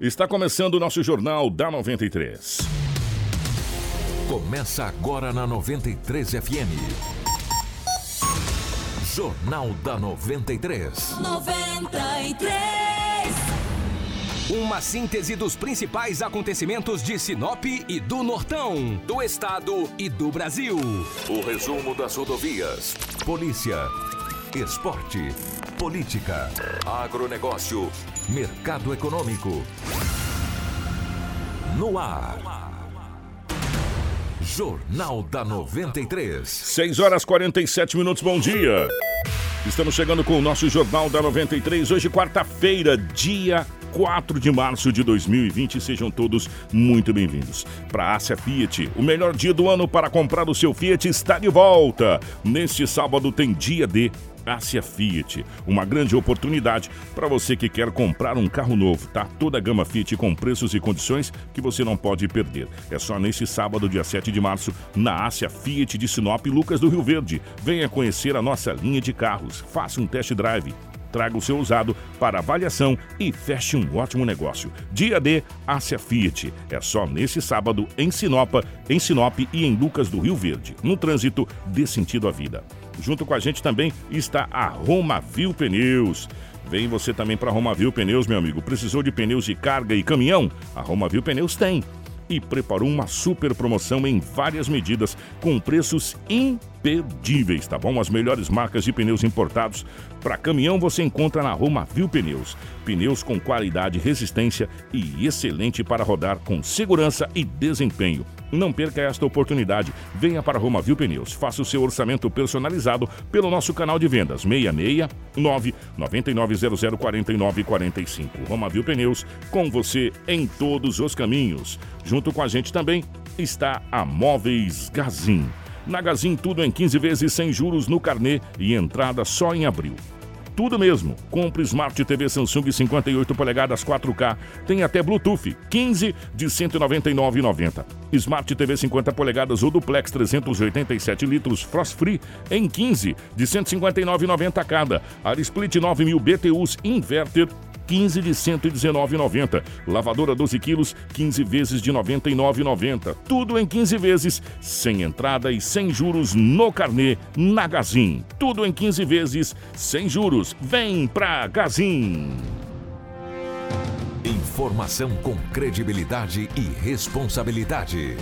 Está começando o nosso Jornal da 93. Começa agora na 93 FM. Jornal da 93. 93. Uma síntese dos principais acontecimentos de Sinop e do Nortão, do Estado e do Brasil. O resumo das rodovias, polícia, esporte, política, agronegócio, mercado econômico. No ar. Jornal da 93. 6:47. Bom dia. Estamos chegando com o nosso Jornal da 93. Hoje, quarta-feira, dia 4 de março de 2020, sejam todos muito bem-vindos. Para a Ásia Fiat, o melhor dia do ano para comprar o seu Fiat está de volta. Neste sábado tem dia de Ásia Fiat, uma grande oportunidade para você que quer comprar um carro novo, tá? Toda a gama Fiat com preços e condições que você não pode perder. É só neste sábado, dia 7 de março, na Ásia Fiat de Sinop e Lucas do Rio Verde. Venha conhecer a nossa linha de carros, faça um test drive. Traga o seu usado para avaliação e feche um ótimo negócio. Dia D, Ásia Fiat. É só nesse sábado em Sinop e em Lucas do Rio Verde. No trânsito, dê sentido à vida. Junto com a gente também está a Romavil Pneus. Vem você também para a Romavil Pneus, meu amigo. Precisou de pneus de carga e caminhão? A Romavil Pneus tem. E preparou uma super promoção em várias medidas, com preços imperdíveis, tá bom? As melhores marcas de pneus importados para caminhão você encontra na Romavil Pneus. Pneus com qualidade, resistência e excelente para rodar com segurança e desempenho. Não perca esta oportunidade. Venha para a Romavil Pneus. Faça o seu orçamento personalizado pelo nosso canal de vendas 669-9900-4945. Romavil Pneus, com você em todos os caminhos. Junto com a gente também está a Móveis Gazin. Na Gazin, tudo em 15 vezes sem juros no carnê e entrada só em abril. Tudo mesmo. Compre Smart TV Samsung 58 polegadas 4K. Tem até Bluetooth 15 de R$ 199,90. Smart TV 50 polegadas ou Duplex 387 litros Frost Free em 15 de R$ 159,90 cada. AirSplit 9000 BTUs Inverter 15 de R$ 119,90. Lavadora 12 quilos, 15 vezes de R$ 99,90. Tudo em 15 vezes, sem entrada e sem juros no carnê, na Gazin. Tudo em 15 vezes, sem juros. Vem pra Gazin! Informação com credibilidade e responsabilidade.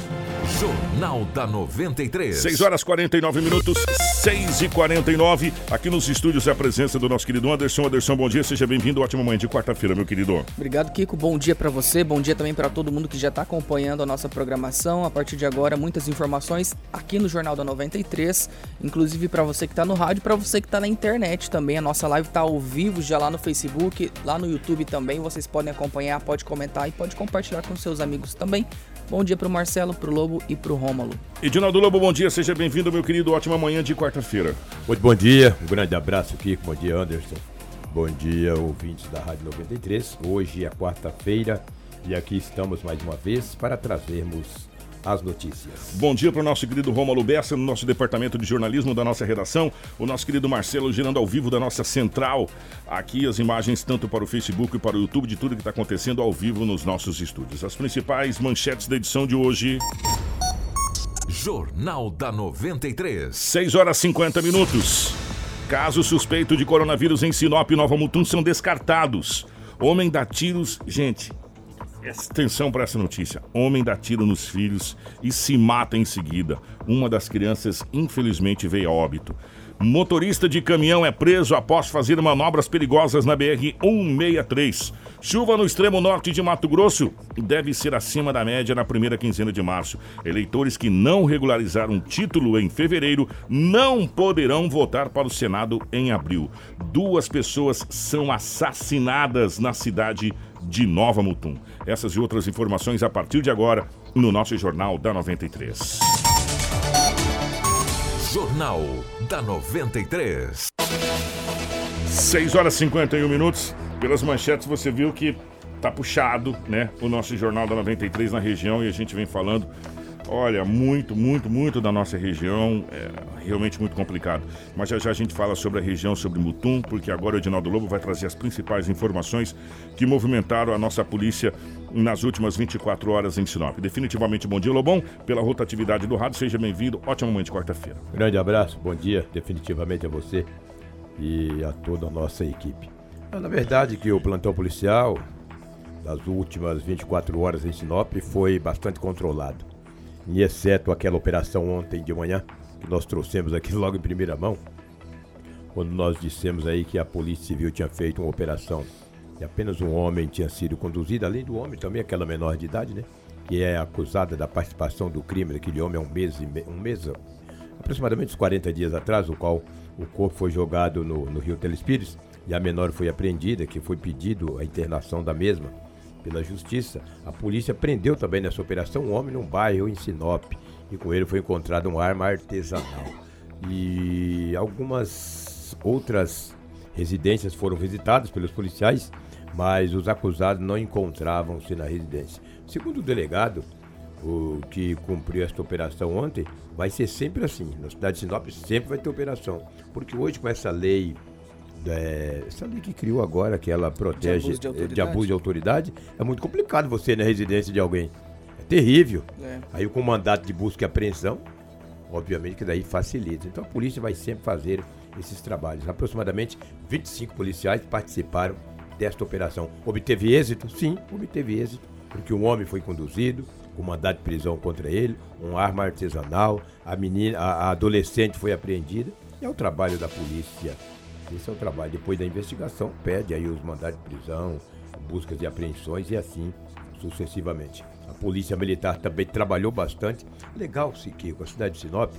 Jornal da 93. 6:49. 6:49. Aqui nos estúdios é a presença do nosso querido Anderson. Anderson, bom dia, seja bem-vindo. Ótima manhã de quarta-feira, meu querido. Obrigado, Kiko. Bom dia pra você. Bom dia também pra todo mundo que já tá acompanhando a nossa programação. A partir de agora, muitas informações aqui no Jornal da 93. Inclusive pra você que tá no rádio, pra você que tá na internet também. A nossa live tá ao vivo já lá no Facebook, lá no YouTube também. Vocês podem acompanhar, pode comentar e pode compartilhar com seus amigos também. Bom dia pro Marcelo, pro Lobo e pro Rômulo. Edinaldo Lobo, bom dia, seja bem-vindo, meu querido. Ótima manhã de quarta-feira. Muito bom dia, um grande abraço, Kiko. Bom dia, Anderson. Bom dia, ouvintes da Rádio 93. Hoje é quarta-feira e aqui estamos mais uma vez para trazermos as notícias. Bom dia para o nosso querido Rômulo Bessa, no nosso departamento de jornalismo da nossa redação. O nosso querido Marcelo girando ao vivo da nossa central. Aqui as imagens tanto para o Facebook e para o YouTube de tudo que está acontecendo ao vivo nos nossos estúdios. As principais manchetes da edição de hoje. Jornal da 93. 6:50. Caso suspeito de coronavírus em Sinop e Nova Mutum são descartados. Homem dá tiros... Gente... Atenção para essa notícia. Homem dá tiro nos filhos e se mata em seguida. Uma das crianças, infelizmente, veio a óbito. Motorista de caminhão é preso após fazer manobras perigosas na BR-163. Chuva no extremo norte de Mato Grosso deve ser acima da média na primeira quinzena de março. Eleitores que não regularizaram título em fevereiro não poderão votar para o Senado em abril. 2 pessoas são assassinadas na cidade de Nova Mutum. Essas e outras informações a partir de agora no nosso Jornal da 93. Jornal da 93. 6:51. Pelas manchetes você viu que tá puxado, né? O nosso Jornal da 93 na região e a gente vem falando Olha, muito da nossa região, é realmente muito complicado. Mas já já a gente fala sobre a região, sobre Mutum, porque agora o Edinaldo Lobo vai trazer as principais informações que movimentaram a nossa polícia nas últimas 24 horas em Sinop. Definitivamente, bom dia, Lobão, pela rotatividade do rádio. Seja bem-vindo, ótima manhã de quarta-feira. Grande abraço, bom dia, definitivamente a você e a toda a nossa equipe. Na verdade que o plantão policial das últimas 24 horas em Sinop foi bastante controlado. E exceto aquela operação ontem de manhã, que nós trouxemos aqui logo em primeira mão, quando nós dissemos aí que a Polícia Civil tinha feito uma operação e apenas um homem tinha sido conduzido, além do homem também aquela menor de idade, né? Que é acusada da participação do crime daquele homem há um mês, aproximadamente uns 40 dias atrás, o qual o corpo foi jogado no Rio Telespires e a menor foi apreendida, que foi pedido a internação da mesma pela Justiça. A polícia prendeu também nessa operação um homem num bairro em Sinop e com ele foi encontrada uma arma artesanal. E algumas outras residências foram visitadas pelos policiais, mas os acusados não encontravam-se na residência. Segundo o delegado, o que cumpriu esta operação ontem, vai ser sempre assim. Na cidade de Sinop sempre vai ter operação, porque hoje com essa lei que criou agora, que ela protege de abuso de autoridade, é muito complicado você ir na residência de alguém. É terrível. É. Aí com o mandato de busca e apreensão, obviamente que daí facilita. Então a polícia vai sempre fazer esses trabalhos. Aproximadamente 25 policiais participaram desta operação. Obteve êxito? Sim, obteve êxito, porque um homem foi conduzido com mandado de prisão contra ele, uma arma artesanal, a adolescente foi apreendida. E é o trabalho da polícia. Esse é o trabalho. Depois da investigação, pede aí os mandados de prisão, buscas e apreensões e assim sucessivamente. A Polícia Militar também trabalhou bastante. Legal, Siqueiro, com a cidade de Sinop,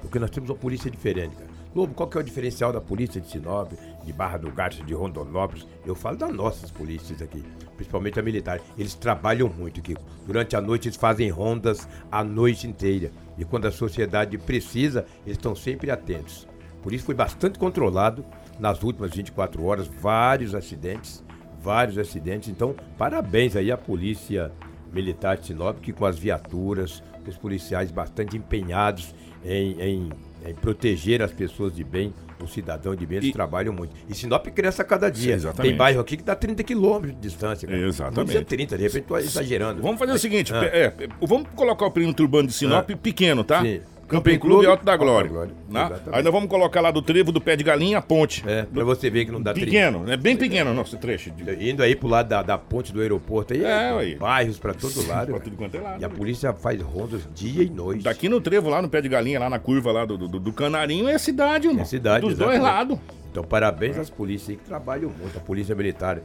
porque nós temos uma polícia diferente, cara. Lobo, qual que é o diferencial da polícia de Sinop, de Barra do Garças, de Rondonópolis? Eu falo das nossas polícias aqui, principalmente a militar. Eles trabalham muito, Kiko. Durante a noite eles fazem rondas a noite inteira. E quando a sociedade precisa, eles estão sempre atentos. Por isso foi bastante controlado nas últimas 24 horas, vários acidentes. Então, parabéns aí à Polícia Militar de Sinop, que com as viaturas, os policiais bastante empenhados em proteger as pessoas de bem, o cidadão de bem, eles trabalham muito. E Sinop cresce a cada dia. Exatamente. Tem bairro aqui que dá 30 quilômetros de distância. Cara. Exatamente. Não precisa 30, de repente estou exagerando. Vamos fazer o seguinte, vamos colocar o perímetro urbano de Sinop pequeno, tá? Sim. Camping Clube e Alto da Glória. Né? Aí nós vamos colocar lá do trevo, do pé de galinha, a ponte. Pra você ver que não dá trevo. Pequeno, é bem pequeno o nosso trecho. Indo aí pro lado da ponte do aeroporto, aí. Bairros pra todo lado. Pra tudo quanto é lado. E a polícia faz rondas dia e noite. Daqui no trevo, lá no pé de galinha, lá na curva lá do Canarinho, é cidade, mano. É cidade, dos exatamente. Dois lados. Então, parabéns às polícias aí que trabalham muito. A Polícia Militar,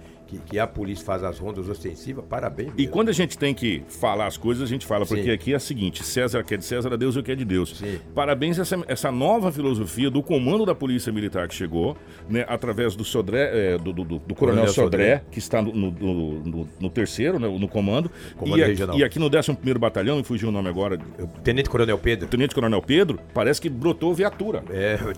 que a polícia faz as rondas ostensivas, parabéns. Mesmo. E quando a gente tem que falar as coisas, a gente fala, porque aqui é o seguinte, César que é de César, Deus que é de Deus. Sim. Parabéns a essa nova filosofia do comando da Polícia Militar que chegou, né, através do Sodré, do Coronel Sodré, que está no terceiro, né, no comando regional. E aqui no 11º Batalhão, me fugiu o nome agora. Tenente Coronel Pedro. Tenente Coronel Pedro, parece que brotou viatura.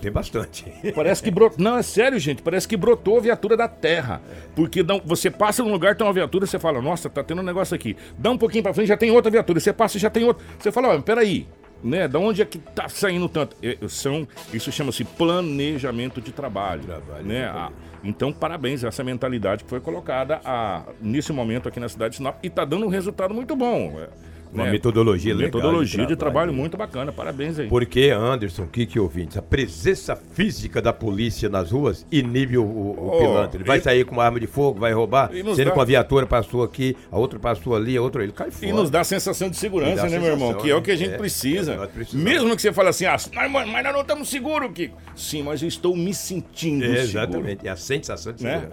Tem bastante. Parece que brotou. Não, é sério, gente, parece que brotou a viatura da terra. Porque você passa num lugar, tem uma viatura, você fala, nossa, tá tendo um negócio aqui. Dá um pouquinho pra frente, já tem outra viatura. Você passa, já tem outra. Você fala, olha, peraí, né? Da onde é que tá saindo tanto? Isso chama-se planejamento de trabalho, né? Então, parabéns a essa mentalidade que foi colocada nesse momento aqui na cidade de Sinop. E tá dando um resultado muito bom. Uma metodologia legal. Metodologia de trabalho muito bacana, parabéns aí. Porque, Anderson, Kiki ouvintes, a presença física da polícia nas ruas inibe o pilantra. Ele vai sair com uma arma de fogo, vai roubar, sendo que a viatura passou aqui, a outra passou ali, a outra ele cai fora. E nos dá a sensação de segurança, né, meu irmão? Que é o que a gente precisa. Mesmo que você fale assim, mas nós não estamos seguros, Kiko. Sim, mas eu estou me sentindo seguro. Exatamente, é a sensação de segurança.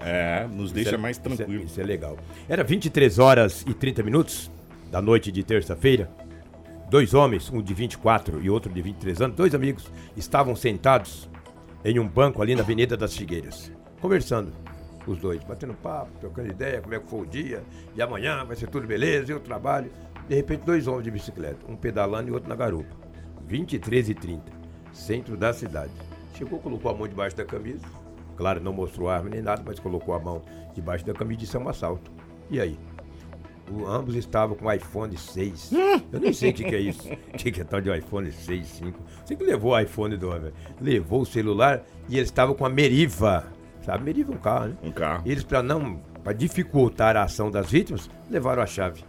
Nos deixa mais tranquilo. Isso é legal. Era 23 horas e 30 minutos. Da noite de terça-feira, dois homens, um de 24 e outro de 23 anos, dois amigos, estavam sentados em um banco ali na Avenida das Figueiras, conversando, os dois, batendo papo, trocando ideia, como é que foi o dia, e amanhã vai ser tudo beleza, e o trabalho. De repente, dois homens de bicicleta, um pedalando e outro na garupa, 23h30, centro da cidade. Chegou, colocou a mão debaixo da camisa, claro, não mostrou arma nem nada, mas colocou a mão debaixo da camisa e disse, é um assalto. E aí? Ambos estavam com iPhone 6. Eu nem sei o que é isso. O que é tal de iPhone 6, 5. Você que levou o iPhone do homem. Levou o celular e eles estavam com a Meriva. Sabe, Meriva é um carro, né? Um carro. Eles, para dificultar a ação das vítimas, levaram a chave.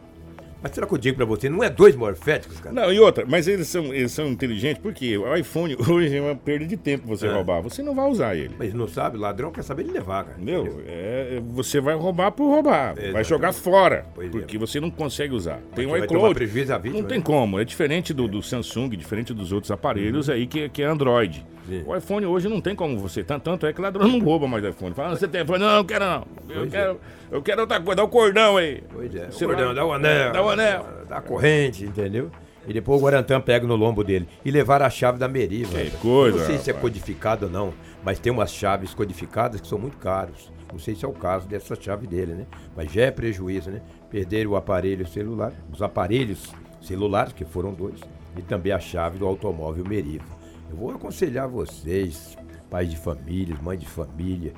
Mas será que eu digo pra você, não é dois morféticos, cara? Não, e outra, mas eles são inteligentes, porque o iPhone hoje é uma perda de tempo você roubar. Você não vai usar ele. Mas não sabe, ladrão quer saber de levar, cara. Entendeu? Você vai roubar por roubar. Exatamente. Vai jogar fora, porque você não consegue usar. Tem o iCloud, não tem como. É diferente do Samsung, diferente dos outros aparelhos aí que é Android. Sim. O iPhone hoje não tem como você. Tanto é que ladrão não rouba mais iPhone. Fala, você tem iPhone? Não quero não. Eu quero outra coisa. Dá o cordão aí. Pois é. O cordão, dá o anel. Dá o anel. Dá a corrente, entendeu? E depois o Guarantã pega no lombo dele. E levaram a chave da Meriva. Que coisa. Não sei se é codificado ou não, mas tem umas chaves codificadas que são muito caras. Não sei se é o caso dessa chave dele, né? Mas já é prejuízo, né? Perderam o aparelho celular, os aparelhos celulares, que foram dois, e também a chave do automóvel Meriva. Eu vou aconselhar vocês, pais de família, mães de família,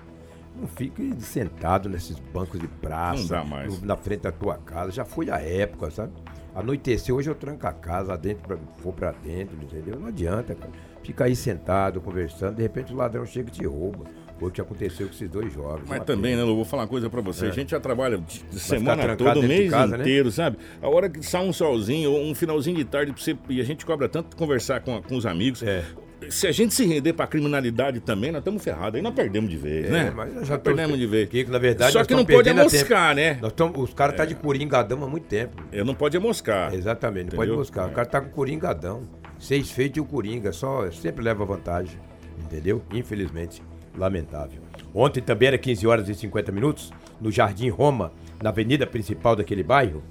não fiquem sentados nesses bancos de praça, não dá mais. Na frente da tua casa. Já foi a época, sabe? Anoiteceu, hoje eu tranco a casa, vou pra dentro, entendeu? Não adianta, cara. Fica aí sentado, conversando, de repente o ladrão chega e te rouba. Foi o que aconteceu com esses dois jovens. Mas também, pena. Né, eu vou falar uma coisa pra você. A gente já trabalha semana toda, o mês inteiro, né? Sabe? A hora que sai um solzinho, um finalzinho de tarde, pra você, e a gente cobra tanto conversar com os amigos. É. Se a gente se render pra criminalidade também, nós estamos ferrados. Aí nós perdemos de vez, né? Mas já perdemos de vez. Que, na verdade, só que não pode amoscar, né? Os caras estão de coringadão há muito tempo. Não pode amoscar. Exatamente, não pode amoscar. O cara tá com coringadão. Seis feitos e o coringa. Só sempre leva vantagem, entendeu? Infelizmente. Lamentável. Ontem também era 15 horas e 50 minutos, no Jardim Roma, na avenida principal daquele bairro,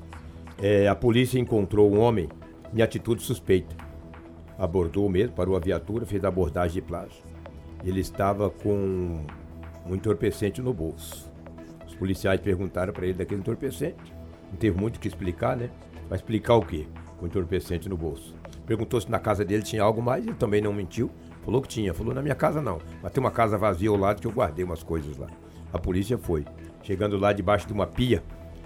a polícia encontrou um homem em atitude suspeita. Abordou mesmo, parou a viatura, fez a abordagem de plástico. Ele estava com um entorpecente no bolso. Os policiais perguntaram para ele daquele entorpecente. Não teve muito o que explicar, né? Mas explicar o quê? Com entorpecente no bolso. Perguntou se na casa dele tinha algo mais, ele também não mentiu. Falou que tinha, falou na minha casa não, mas tem uma casa vazia ao lado que eu guardei umas coisas lá. A polícia foi, chegando lá debaixo de uma pia,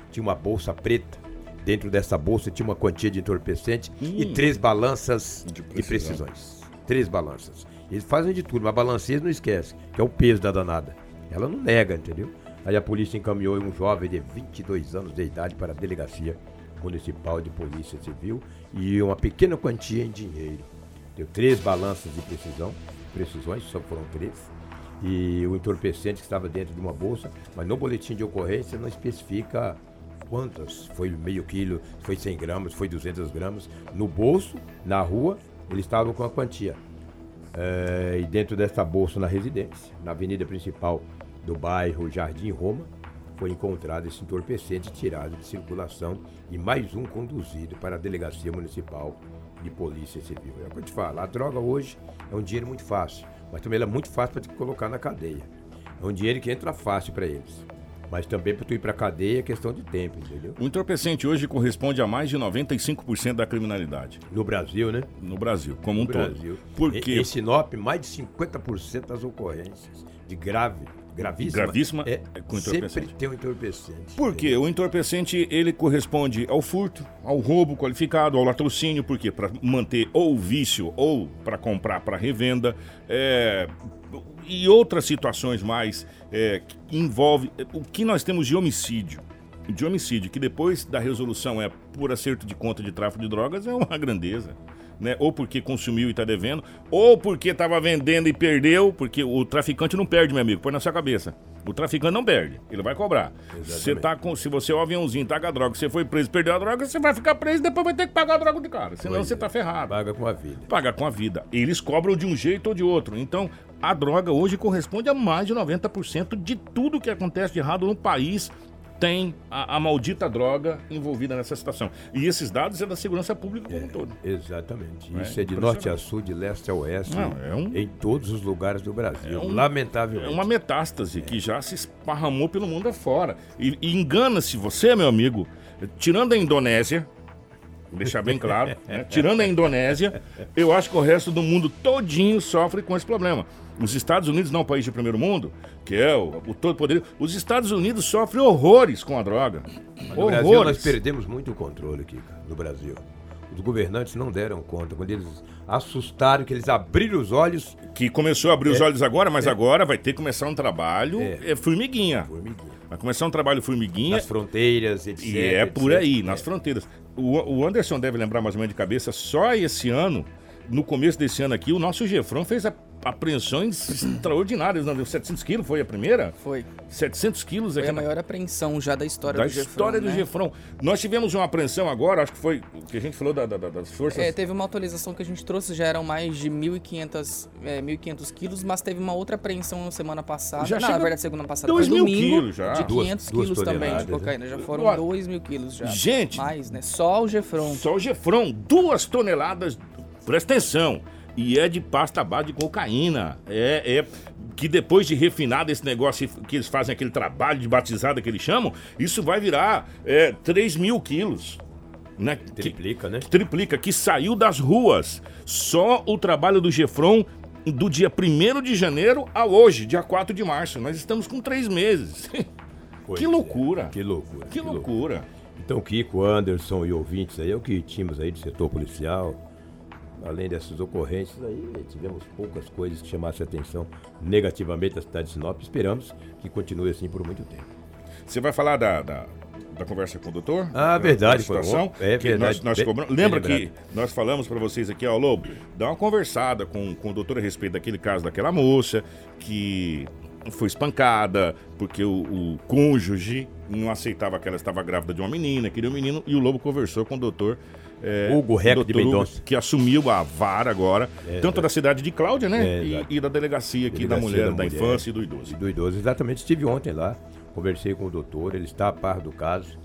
tinha uma bolsa preta, dentro dessa bolsa tinha uma quantia de entorpecente e 3 balanças de precisões. 3 balanças. Eles fazem de tudo, mas balanceia não esquece, que é o peso da danada. Ela não nega, entendeu? Aí a polícia encaminhou um jovem de 22 anos de idade para a delegacia municipal de polícia civil e uma pequena quantia em dinheiro. Deu 3 balanças de precisões, só foram 3, e o entorpecente que estava dentro de uma bolsa, mas no boletim de ocorrência não especifica quantas, foi meio quilo, foi 100 gramas, foi 200 gramas, no bolso, na rua, eles estavam com a quantia. E dentro dessa bolsa na residência, na avenida principal do bairro Jardim Roma, foi encontrado esse entorpecente tirado de circulação e mais um conduzido para a delegacia municipal de polícia civil. É o que eu te falo, a droga hoje é um dinheiro muito fácil, mas também ela é muito fácil para te colocar na cadeia. É um dinheiro que entra fácil para eles, mas também para tu ir para a cadeia é questão de tempo, entendeu? O entorpecente hoje corresponde a mais de 95% da criminalidade. No Brasil, né? No Brasil, como um todo. Por quê? Em Sinop, mais de 50% das ocorrências de gravíssima com entorpecente. Sempre tem um entorpecente. Por quê? O entorpecente, ele corresponde ao furto, ao roubo qualificado, ao latrocínio, por quê? Para manter ou vício ou para comprar para revenda, e outras situações mais que envolve o que nós temos de homicídio. De homicídio, que depois da resolução é por acerto de conta de tráfico de drogas, é uma grandeza. Né? Ou porque consumiu e está devendo, ou porque estava vendendo e perdeu, porque o traficante não perde, meu amigo, põe na sua cabeça. O traficante não perde, ele vai cobrar. Se você é um aviãozinho, tá com a droga, você foi preso, perdeu a droga, você vai ficar preso e depois vai ter que pagar a droga de cara, senão você tá ferrado. Paga com a vida. Paga com a vida. Eles cobram de um jeito ou de outro. Então, a droga hoje corresponde a mais de 90% de tudo que acontece de errado no país. Tem a maldita droga envolvida nessa situação. E esses dados é da segurança pública como um todo. Exatamente. Isso é de norte a sul, de leste a oeste, em todos os lugares do Brasil. Lamentavelmente. É uma metástase que já se esparramou pelo mundo afora. E engana-se você, meu amigo, tirando a Indonésia, vou deixar bem claro, né? Tirando a Indonésia, eu acho que o resto do mundo todinho sofre com esse problema. Os Estados Unidos não é um país de primeiro mundo, que é o todo poderoso. Os Estados Unidos sofrem horrores com a droga. Mas no Brasil nós perdemos muito o controle aqui, cara, no Brasil. Os governantes não deram conta, quando eles assustaram, que eles abriram os olhos. Que começou a abrir os olhos agora, mas agora vai ter que começar um trabalho formiguinha. Vai começar um trabalho formiguinha. Nas fronteiras, etc. E é por aí, nas fronteiras. O Anderson deve lembrar mais ou menos de cabeça, só esse ano, no começo desse ano aqui, o nosso Gefron fez apreensões extraordinárias. 700 quilos foi a primeira? Foi. 700 quilos. Foi aqui a maior apreensão já da história do Gefron. Da história do Gefron. Nós tivemos uma apreensão agora, acho que foi o que a gente falou das forças... Teve uma atualização que a gente trouxe, já eram mais de 1.500 quilos, mas teve uma outra apreensão na semana passada. Segunda passada. 2.000 quilos já. De 500 quilos também de cocaína. Já foram 2.000 quilos já. Gente! Mais, né? Só o Gefron. 2 toneladas... Presta atenção, e é de pasta à base de cocaína, que depois de refinado esse negócio que eles fazem, aquele trabalho de batizada que eles chamam, isso vai virar 3.000 quilos. Né? Triplica, que saiu das ruas. Só o trabalho do Gefron do dia 1º de janeiro a hoje, dia 4 de março. Nós estamos com 3 meses. Que loucura. Que loucura. Então, Kiko, Anderson e ouvintes aí, é o que tínhamos aí do setor policial. Além dessas ocorrências aí, tivemos poucas coisas que chamassem a atenção negativamente da cidade de Sinop. Esperamos que continue assim por muito tempo. Você vai falar da conversa com o doutor? Ah, verdade. Situação, verdade. Nós cobramos. Lembra que nós falamos para vocês aqui, Lobo, dá uma conversada com o doutor a respeito daquele caso daquela moça que foi espancada porque o cônjuge não aceitava que ela estava grávida de uma menina, queria um menino, e o Lobo conversou com o doutor Hugo Reck de Mendonça, que assumiu a vara agora, tanto da cidade de Cláudia, né? E da delegacia aqui da mulher, da infância e do idoso. Exatamente. Estive ontem lá, conversei com o doutor, ele está a par do caso,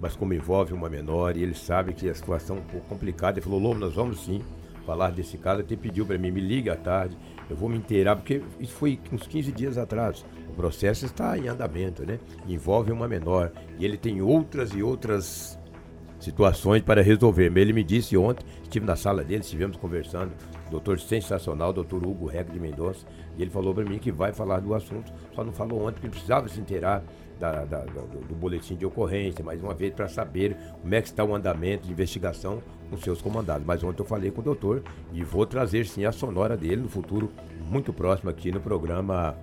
mas como envolve uma menor e ele sabe que a situação é um pouco complicada, ele falou: Lobo, nós vamos sim falar desse caso. Até pediu para mim, me liga à tarde, eu vou me inteirar, porque isso foi uns 15 dias atrás. O processo está em andamento, né? Envolve uma menor e ele tem outras e outras situações para resolver. Ele me disse ontem, estive na sala dele, estivemos conversando, doutor sensacional, doutor Hugo Reck de Mendonça, e ele falou para mim que vai falar do assunto, só não falou ontem, porque ele precisava se inteirar do boletim de ocorrência, mais uma vez, para saber como é que está o andamento de investigação com seus comandados. Mas ontem eu falei com o doutor e vou trazer, sim, a sonora dele no futuro, muito próximo aqui no programa...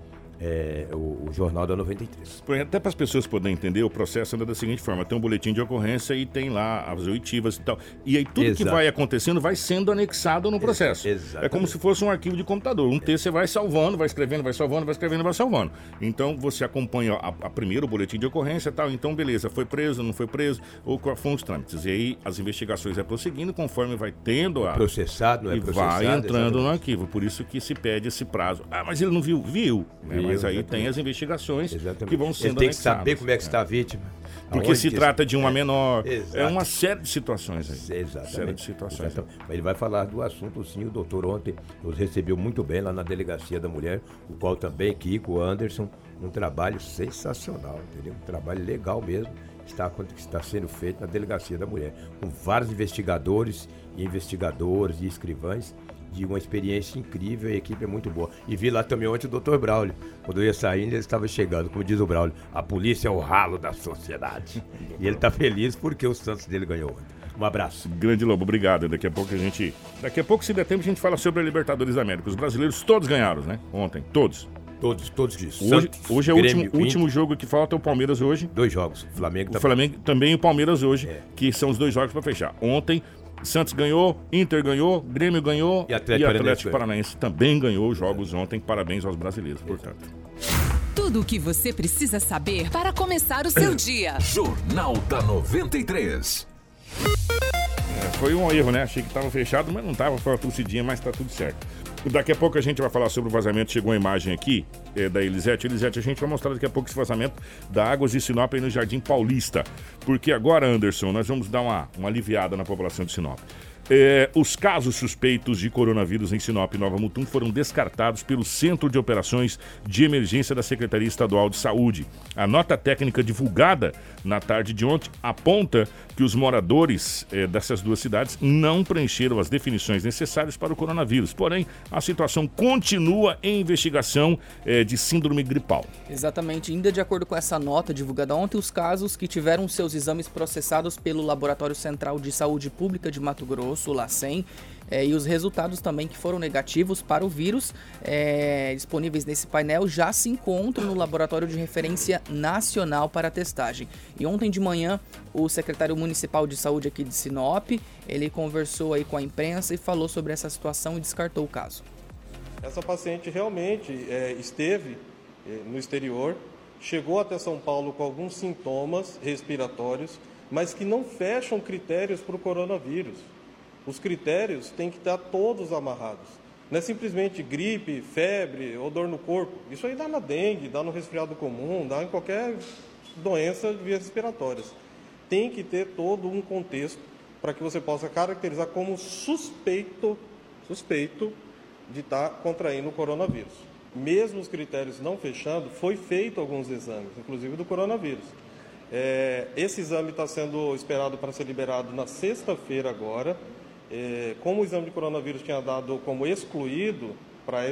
o Jornal da 93. Até para as pessoas poderem entender, o processo anda da seguinte forma: tem um boletim de ocorrência e tem lá as oitivas e tal. E aí tudo que vai acontecendo vai sendo anexado no processo. É como se fosse um arquivo de computador. Um texto você vai salvando, vai escrevendo, vai salvando, vai escrevendo, vai salvando. Então você acompanha a primeiro o boletim de ocorrência e tal. Então beleza, foi preso, não foi preso, ou quais foram os trâmites. E aí as investigações vai prosseguindo conforme vai tendo a... Processado, não é processado. E vai entrando no arquivo. Por isso que se pede esse prazo. Ah, mas ele não viu? Viu, né? Mas aí tem as investigações que vão sendo anexadas. Tem que saber como é que está a vítima. Porque se trata de uma menor. Exato. É uma série de situações aí. Exatamente. Série de situações. Mas ele vai falar do assunto, sim. O doutor ontem nos recebeu muito bem lá na Delegacia da Mulher, o qual também, Kiko, Anderson, um trabalho sensacional, entendeu? Um trabalho legal mesmo que está sendo feito na Delegacia da Mulher, com vários investigadores e escrivães, de uma experiência incrível, a equipe é muito boa. E vi lá também ontem o doutor Braulio. Quando eu ia saindo, ele estava chegando, como diz o Braulio, a polícia é o ralo da sociedade. E ele está feliz porque o Santos dele ganhou ontem. Um abraço. Grande Lobo, obrigado. Daqui a pouco, se der tempo, a gente fala sobre a Libertadores da América. Os brasileiros todos ganharam, né? Ontem, todos disso. Hoje é o último jogo que falta, o Palmeiras hoje. 2 jogos. Flamengo também e o Palmeiras hoje, que são os 2 jogos para fechar. Ontem, Santos ganhou, Inter ganhou, Grêmio ganhou e Atlético Paranaense também ganhou os jogos ontem. Parabéns aos brasileiros, portanto. Tudo o que você precisa saber para começar o seu dia. Jornal da 93. Foi um erro, né? Achei que estava fechado, mas não estava. Foi uma torcidinha, mas está tudo certo. Daqui a pouco a gente vai falar sobre o vazamento. Chegou a imagem aqui da Elisete. Elisete, a gente vai mostrar daqui a pouco esse vazamento da Águas de Sinop aí no Jardim Paulista. Porque agora, Anderson, nós vamos dar uma aliviada na população de Sinop. Os casos suspeitos de coronavírus em Sinop e Nova Mutum foram descartados pelo Centro de Operações de Emergência da Secretaria Estadual de Saúde. A nota técnica divulgada na tarde de ontem aponta que os moradores dessas duas cidades não preencheram as definições necessárias para o coronavírus. Porém, a situação continua em investigação de síndrome gripal. Exatamente. Ainda de acordo com essa nota divulgada ontem, os casos que tiveram seus exames processados pelo Laboratório Central de Saúde Pública de Mato Grosso, LACEN, e os resultados também que foram negativos para o vírus disponíveis nesse painel já se encontram no Laboratório de Referência Nacional para Testagem. E ontem de manhã, o secretário municipal de saúde aqui de Sinop, ele conversou aí com a imprensa e falou sobre essa situação e descartou o caso. Essa paciente realmente esteve no exterior, chegou até São Paulo com alguns sintomas respiratórios, mas que não fecham critérios para o coronavírus. Os critérios têm que estar todos amarrados. Não é simplesmente gripe, febre ou dor no corpo. Isso aí dá na dengue, dá no resfriado comum, dá em qualquer doença de vias respiratórias. Tem que ter todo um contexto para que você possa caracterizar como suspeito de estar contraindo o coronavírus. Mesmo os critérios não fechando, foi feito alguns exames, inclusive do coronavírus. Esse exame está sendo esperado para ser liberado na sexta-feira agora. Como o exame de coronavírus tinha dado como excluído para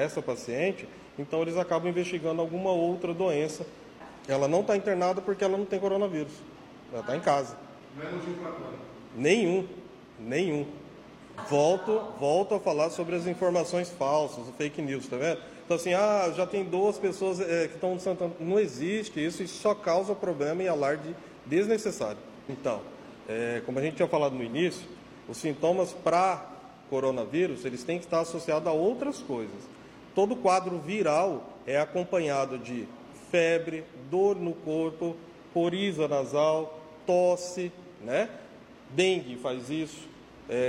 essa paciente, então eles acabam investigando alguma outra doença. Ela não está internada porque ela não tem coronavírus, ela está em casa. Não é motivo para quando? Nenhum. Volto a falar sobre as informações falsas, o fake news, tá vendo? Então assim, já tem duas pessoas que estão no Santana. Não existe isso, isso só causa problema e alarde desnecessário. Então, como a gente tinha falado no início, os sintomas para coronavírus, eles têm que estar associados a outras coisas. Todo quadro viral é acompanhado de febre, dor no corpo, coriza nasal, tosse, né? Dengue faz isso,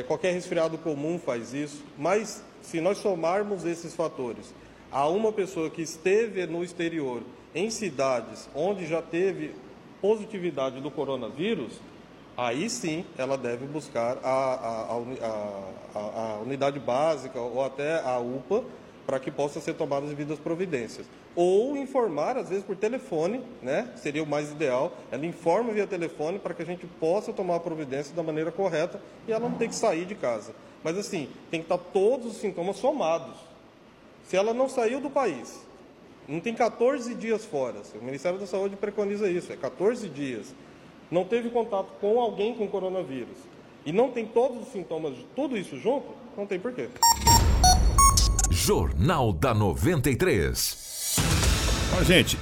qualquer resfriado comum faz isso. Mas se nós somarmos esses fatores a uma pessoa que esteve no exterior, em cidades onde já teve positividade do coronavírus, aí sim ela deve buscar a unidade básica ou até a UPA para que possa ser tomadas as devidas providências. Ou informar, às vezes, por telefone, né? Seria o mais ideal. Ela informa via telefone para que a gente possa tomar a providência da maneira correta e ela não tem que sair de casa. Mas assim, tem que estar todos os sintomas somados. Se ela não saiu do país, não tem 14 dias fora. O Ministério da Saúde preconiza isso, 14 dias. Não teve contato com alguém com coronavírus e não tem todos os sintomas de tudo isso junto, não tem porquê. Jornal da 93. Gente,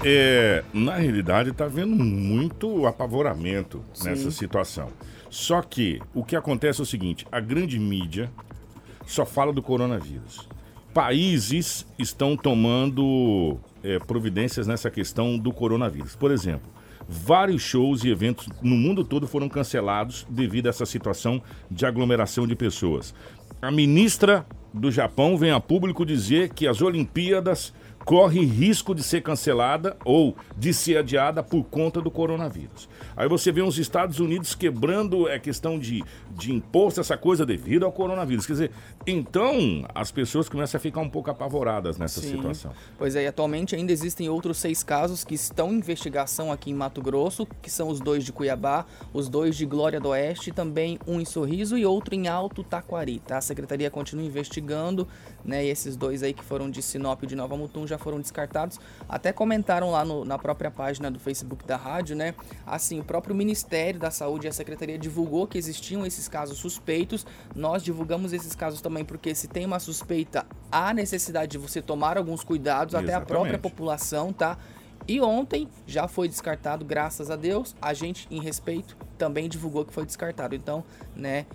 na realidade está havendo muito apavoramento nessa situação. Só que o que acontece é o seguinte, a grande mídia só fala do coronavírus. Países estão tomando providências nessa questão do coronavírus. Por exemplo, vários shows e eventos no mundo todo foram cancelados devido a essa situação de aglomeração de pessoas. A ministra do Japão vem a público dizer que as Olimpíadas correm risco de ser cancelada ou de ser adiada por conta do coronavírus. Aí você vê os Estados Unidos quebrando a questão de imposto, essa coisa devido ao coronavírus. Quer dizer, então as pessoas começam a ficar um pouco apavoradas nessa situação. Pois é, e atualmente ainda existem outros 6 casos que estão em investigação aqui em Mato Grosso, que são os 2 de Cuiabá, os 2 de Glória do Oeste, também um em Sorriso e outro em Alto Taquari, tá? A Secretaria continua investigando, né? E esses 2 aí que foram de Sinop e de Nova Mutum já foram descartados. Até comentaram lá na própria página do Facebook da rádio, né? Assim, o próprio Ministério da Saúde e a Secretaria divulgou que existiam esses casos suspeitos. Nós divulgamos esses casos também porque se tem uma suspeita, há necessidade de você tomar alguns cuidados, até a própria população, tá? E ontem já foi descartado, graças a Deus. A gente, em respeito, também divulgou que foi descartado. Então, né,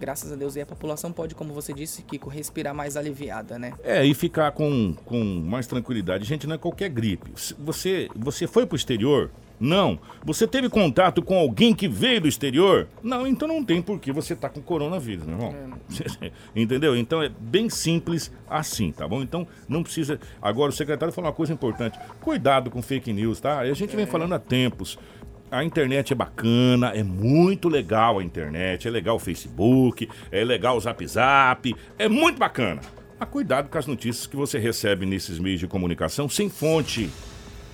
graças a Deus, e a população pode, como você disse, Kiko, respirar mais aliviada, né? E ficar com mais tranquilidade. Gente, não é qualquer gripe. Você foi pro exterior? Não. Você teve contato com alguém que veio do exterior? Não, então não tem por que você tá com coronavírus, meu irmão. Entendeu? Então é bem simples assim, tá bom? Então não precisa... Agora o secretário falou uma coisa importante. Cuidado com fake news, tá? A gente vem falando há tempos. a internet é bacana, é muito legal a internet, é legal o Facebook, é legal o Zap Zap, é muito bacana. Mas cuidado com as notícias que você recebe nesses meios de comunicação sem fonte.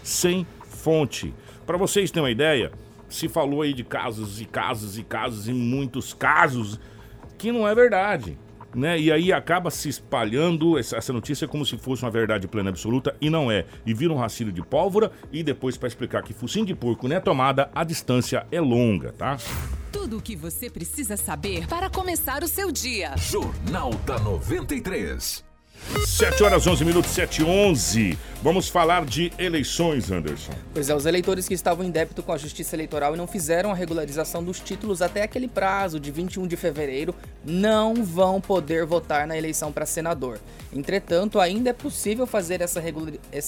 Sem fonte. Para vocês terem uma ideia, se falou aí de casos e casos e casos e muitos casos que não é verdade, né? E aí acaba se espalhando essa notícia como se fosse uma verdade plena absoluta e não é. E vira um racimo de pólvora e depois para explicar que focinho de porco não é tomada, a distância é longa, tá? Tudo o que você precisa saber para começar o seu dia. Jornal da 93. 7h11, 7h11. Vamos falar de eleições, Anderson. Pois é, os eleitores que estavam em débito com a Justiça Eleitoral e não fizeram a regularização dos títulos até aquele prazo de 21 de fevereiro não vão poder votar na eleição para senador. Entretanto, ainda é possível fazer essa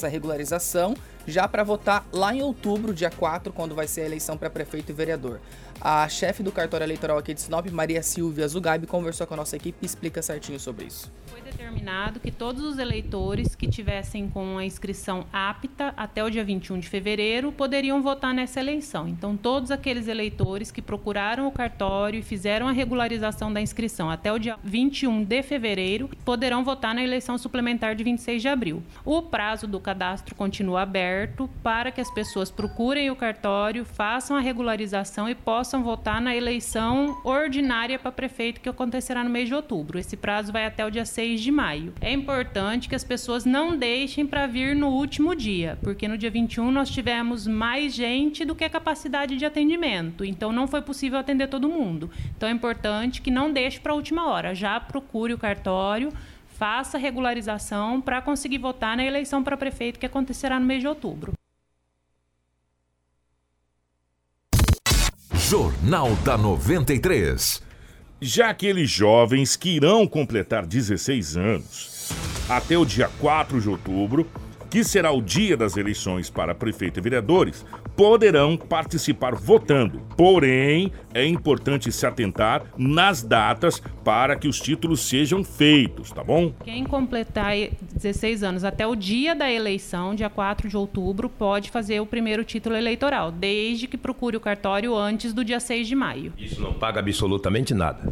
regularização já para votar lá em outubro, dia 4, quando vai ser a eleição para prefeito e vereador. A chefe do cartório eleitoral aqui de Sinop, Maria Silvia Zugaib, conversou com a nossa equipe e explica certinho sobre isso. Foi determinado que todos os eleitores que tivessem com a inscrição apta até o dia 21 de fevereiro poderiam votar nessa eleição. Então, todos aqueles eleitores que procuraram o cartório e fizeram a regularização da inscrição até o dia 21 de fevereiro poderão votar na eleição suplementar de 26 de abril. O prazo do cadastro continua aberto para que as pessoas procurem o cartório, façam a regularização e possam votar na eleição ordinária para prefeito que acontecerá no mês de outubro. Esse prazo vai até o dia 6 de maio. É importante que as pessoas não deixem para vir no último dia, porque no dia 21 nós tivemos mais gente do que a capacidade de atendimento, então não foi possível atender todo mundo. Então é importante que não deixe para a última hora, já procure o cartório, faça regularização para conseguir votar na eleição para prefeito que acontecerá no mês de outubro. Jornal da 93. Já aqueles jovens que irão completar 16 anos até o dia 4 de outubro, que será o dia das eleições para prefeito e vereadores, poderão participar votando. Porém, é importante se atentar nas datas para que os títulos sejam feitos, tá bom? Quem completar 16 anos até o dia da eleição, dia 4 de outubro, pode fazer o primeiro título eleitoral, desde que procure o cartório antes do dia 6 de maio. Isso não paga absolutamente nada.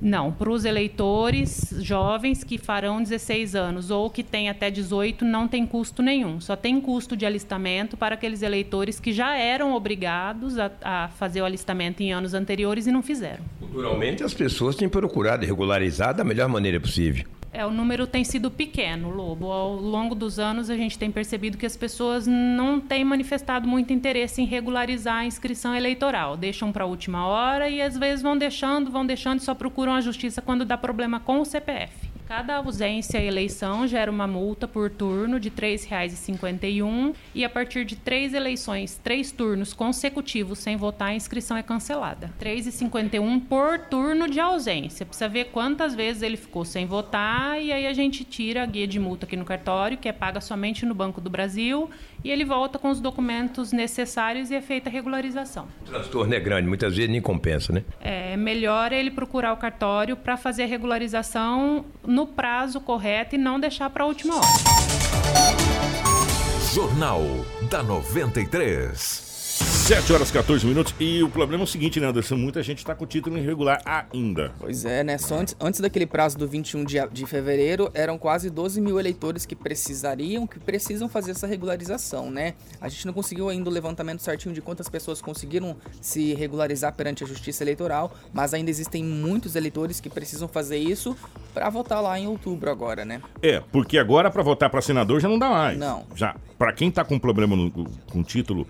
Não, para os eleitores jovens que farão 16 anos ou que têm até 18, não tem custo nenhum. Só tem custo de alistamento para aqueles eleitores que já eram obrigados a fazer o alistamento em anos anteriores e não fizeram. Culturalmente, as pessoas têm procurado regularizar da melhor maneira possível. O número tem sido pequeno, Lobo. Ao longo dos anos, a gente tem percebido que as pessoas não têm manifestado muito interesse em regularizar a inscrição eleitoral. Deixam para a última hora e, às vezes, vão deixando e só procuram a justiça quando dá problema com o CPF. Cada ausência à eleição gera uma multa por turno de R$ 3,51 e a partir de 3 turnos consecutivos sem votar, a inscrição é cancelada. R$ 3,51 por turno de ausência. Precisa ver quantas vezes ele ficou sem votar e aí a gente tira a guia de multa aqui no cartório, que é paga somente no Banco do Brasil, e ele volta com os documentos necessários e é feita a regularização. O transtorno é grande, muitas vezes nem compensa, né? É melhor ele procurar o cartório para fazer a regularização no prazo correto e não deixar para a última hora. Jornal da 93. 7h14 e o problema é o seguinte, né, Anderson? Muita gente está com o título irregular ainda. Pois é, né? Só antes daquele prazo do 21 de fevereiro, eram quase 12 mil eleitores que precisam fazer essa regularização, né? A gente não conseguiu ainda o levantamento certinho de quantas pessoas conseguiram se regularizar perante a Justiça Eleitoral, mas ainda existem muitos eleitores que precisam fazer isso para votar lá em outubro agora, né? É, porque agora para votar para senador já não dá mais. Não. Já, para quem tá com problema com título,